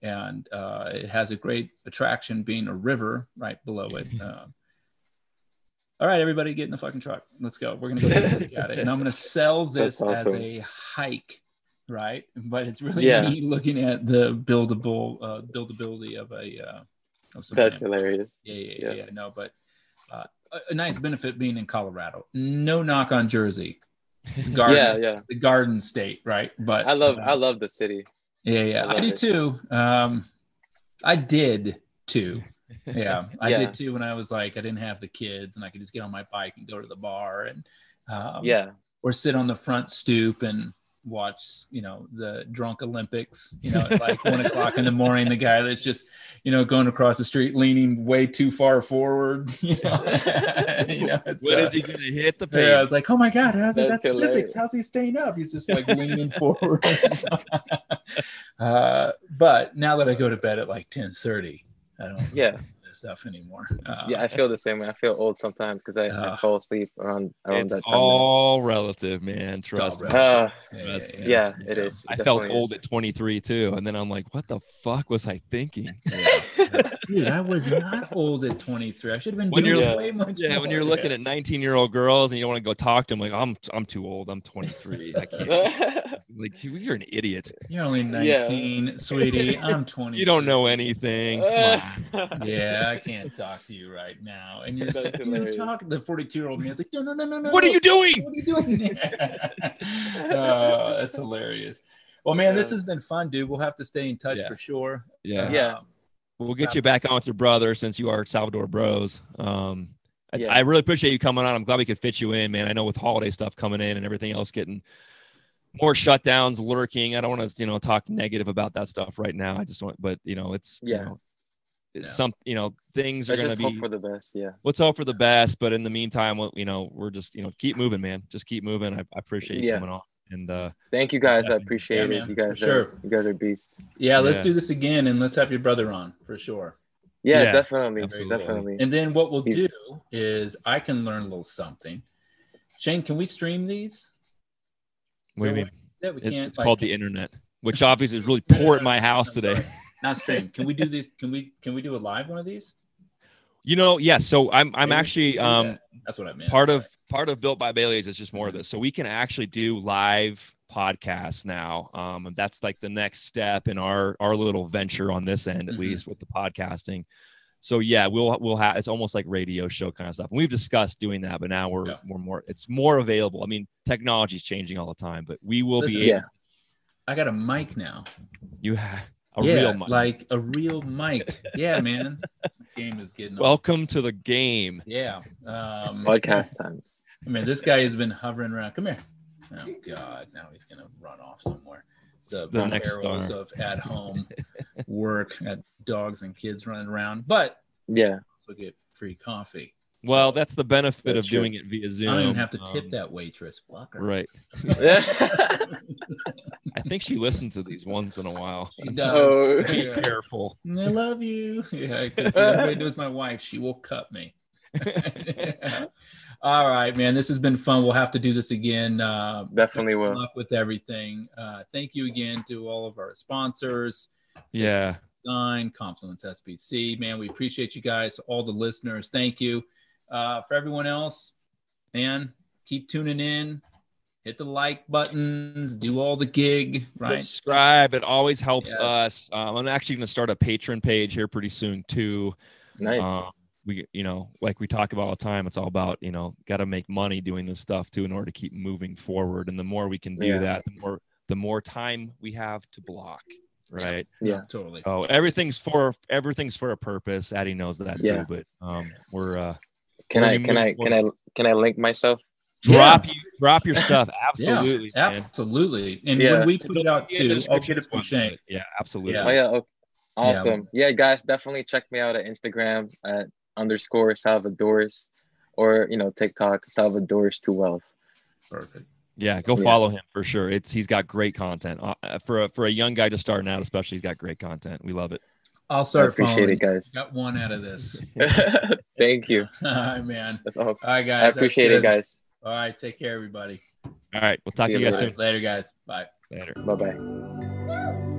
And uh, it has a great attraction being a river right below it. Um, all right, everybody get in the fucking truck. Let's go. We're going to go take a look at it. And I'm going to sell this awesome. as a hike, right? But it's really yeah. me looking at the buildable uh, buildability of a... Uh, of some That's land. hilarious. Yeah, yeah, yeah, yeah. No, but uh, a nice benefit being in Colorado. No knock on Jersey. The garden, yeah, yeah. The garden state, right? But I love, uh, I love the city. Yeah, yeah, I, I do it. too. Um, I did too. Yeah, I yeah. did too when I was like, I didn't have the kids and I could just get on my bike and go to the bar and um, yeah, or sit on the front stoop and watch, you know, the drunk Olympics, you know, at like one o'clock in the morning, the guy that's just, you know, going across the street, leaning way too far forward, you know, you know it's, what uh, is he going to hit the pin? Yeah, I was like, oh my God, how's that's, it, that's physics. How's he staying up? He's just like leaning forward. uh, but now that I go to bed at like ten thirty, I don't yeah. listen to this stuff anymore. Uh, yeah, I feel the same way. I feel old sometimes because I, uh, I fall asleep around, around that time. It's all now. relative, man. Trust me. Uh, yeah, yeah, yeah, it is. It I felt old is. at twenty-three too. And then I'm like, what the fuck was I thinking? Yeah. Dude, I was not old at twenty-three. I should have been when doing you're, way much Yeah, more. When you're looking yeah. at nineteen-year-old girls and you don't want to go talk to them, like, I'm I'm too old. I'm twenty-three. I can't. Like, you're an idiot. You're only nineteen, yeah. sweetie. I'm twenty. You don't know anything. Come on. Yeah, I can't talk to you right now. And you're just like, you talk to the forty-two-year-old man. It's like, no, no, no, no, no. What are you doing? What are you doing? Oh, that's hilarious. Well, man, yeah. this has been fun, dude. We'll have to stay in touch yeah. for sure. Yeah. Yeah. Um, We'll get you back on with your brother since you are Salvador Bros. Um, I, yeah. I really appreciate you coming on. I'm glad we could fit you in, man. I know with holiday stuff coming in and everything else getting more shutdowns lurking, I don't want to, you know, talk negative about that stuff right now. I just want, but you know, it's, yeah. you know, it's yeah. some, you know, things are going to be hope for the best. Yeah. Let's hope for the best. But in the meantime, you know, we're just, you know, keep moving, man. Just keep moving. I, I appreciate you yeah. coming on. And uh thank you guys. Yeah, I appreciate yeah, it. Man, you guys sure. are you guys are beasts. Yeah, let's yeah. do this again and let's have your brother on for sure. Yeah, yeah definitely. Absolutely. Definitely. And then what we'll do is I can learn a little something. Shane, can we stream these? What do you mean? That we can't, it's like, called the internet, which obviously is really poor at my house today. Sorry. Not stream. Can we do these? Can we can we do a live one of these? You know, yes. Yeah, so I'm I'm Maybe actually um that's what I meant. Part Sorry. of part of Built by Bailey's is just more of this. So we can actually do live podcasts now. Um and that's like the next step in our our little venture on this end, at mm-hmm. least with the podcasting. So yeah, we'll we'll have it's almost like radio show kind of stuff. And we've discussed doing that, but now we're yeah. we're more it's more available. I mean, technology's changing all the time, but we will Listen, be yeah. I got a mic now. You have a yeah, real mic. Like a real mic. Yeah, man. Game is getting welcome old. To the game. Yeah. Um podcast time. I mean, this guy has been hovering around. Come here. Oh God. Now he's gonna run off somewhere. The, the next perils of at home work, got dogs and kids running around. But yeah, also get free coffee. Well, so, that's the benefit that's of true. doing it via Zoom. I don't even have to tip um, that waitress. Fuck her. Right. I think she listens to these once in a while. She does. Oh, yeah. Be careful. I love you. Yeah, because the way it does my wife, she will cut me. yeah. All right, man. This has been fun. We'll have to do this again. Uh, Definitely will. Good luck with everything. Uh, thank you again to all of our sponsors. Yeah. Design, Confluence S B C. Man, we appreciate you guys. All the listeners, thank you. Uh, for everyone else, man, keep tuning in. Hit the like buttons. Do all the gig. Right. Subscribe. It always helps yes. us. Um, I'm actually going to start a Patreon page here pretty soon too. Nice. Um, we, you know, like we talk about all the time. It's all about, you know, got to make money doing this stuff too in order to keep moving forward. And the more we can do yeah. that, the more the more time we have to block. Right. Yeah, yeah, totally. Oh, everything's for everything's for a purpose. Addy knows that yeah. too. But um, we're. Uh, can I can I forward. can I can I link myself? Drop yeah. you. Drop your stuff. Absolutely. Yeah, absolutely. And yeah. when we put it out too, I'll get it from Shane. Yeah, absolutely. Yeah. Oh, yeah. Okay. Awesome. Yeah. yeah, guys, definitely check me out at Instagram at underscore Salvador's, or, you know, TikTok, Salvador's to Wealth. Perfect. Yeah, go follow yeah. him for sure. It's he's got great content uh, for a, for a young guy just starting out, especially. He's got great content. We love it. I'll start I appreciate following. It, guys. Got one out of this. Thank you. All right, man. That's awesome. All right, guys. I appreciate it, guys. All right, take care, everybody. All right, we'll talk See to you guys later. soon. Later, guys. Bye. Later. Bye bye.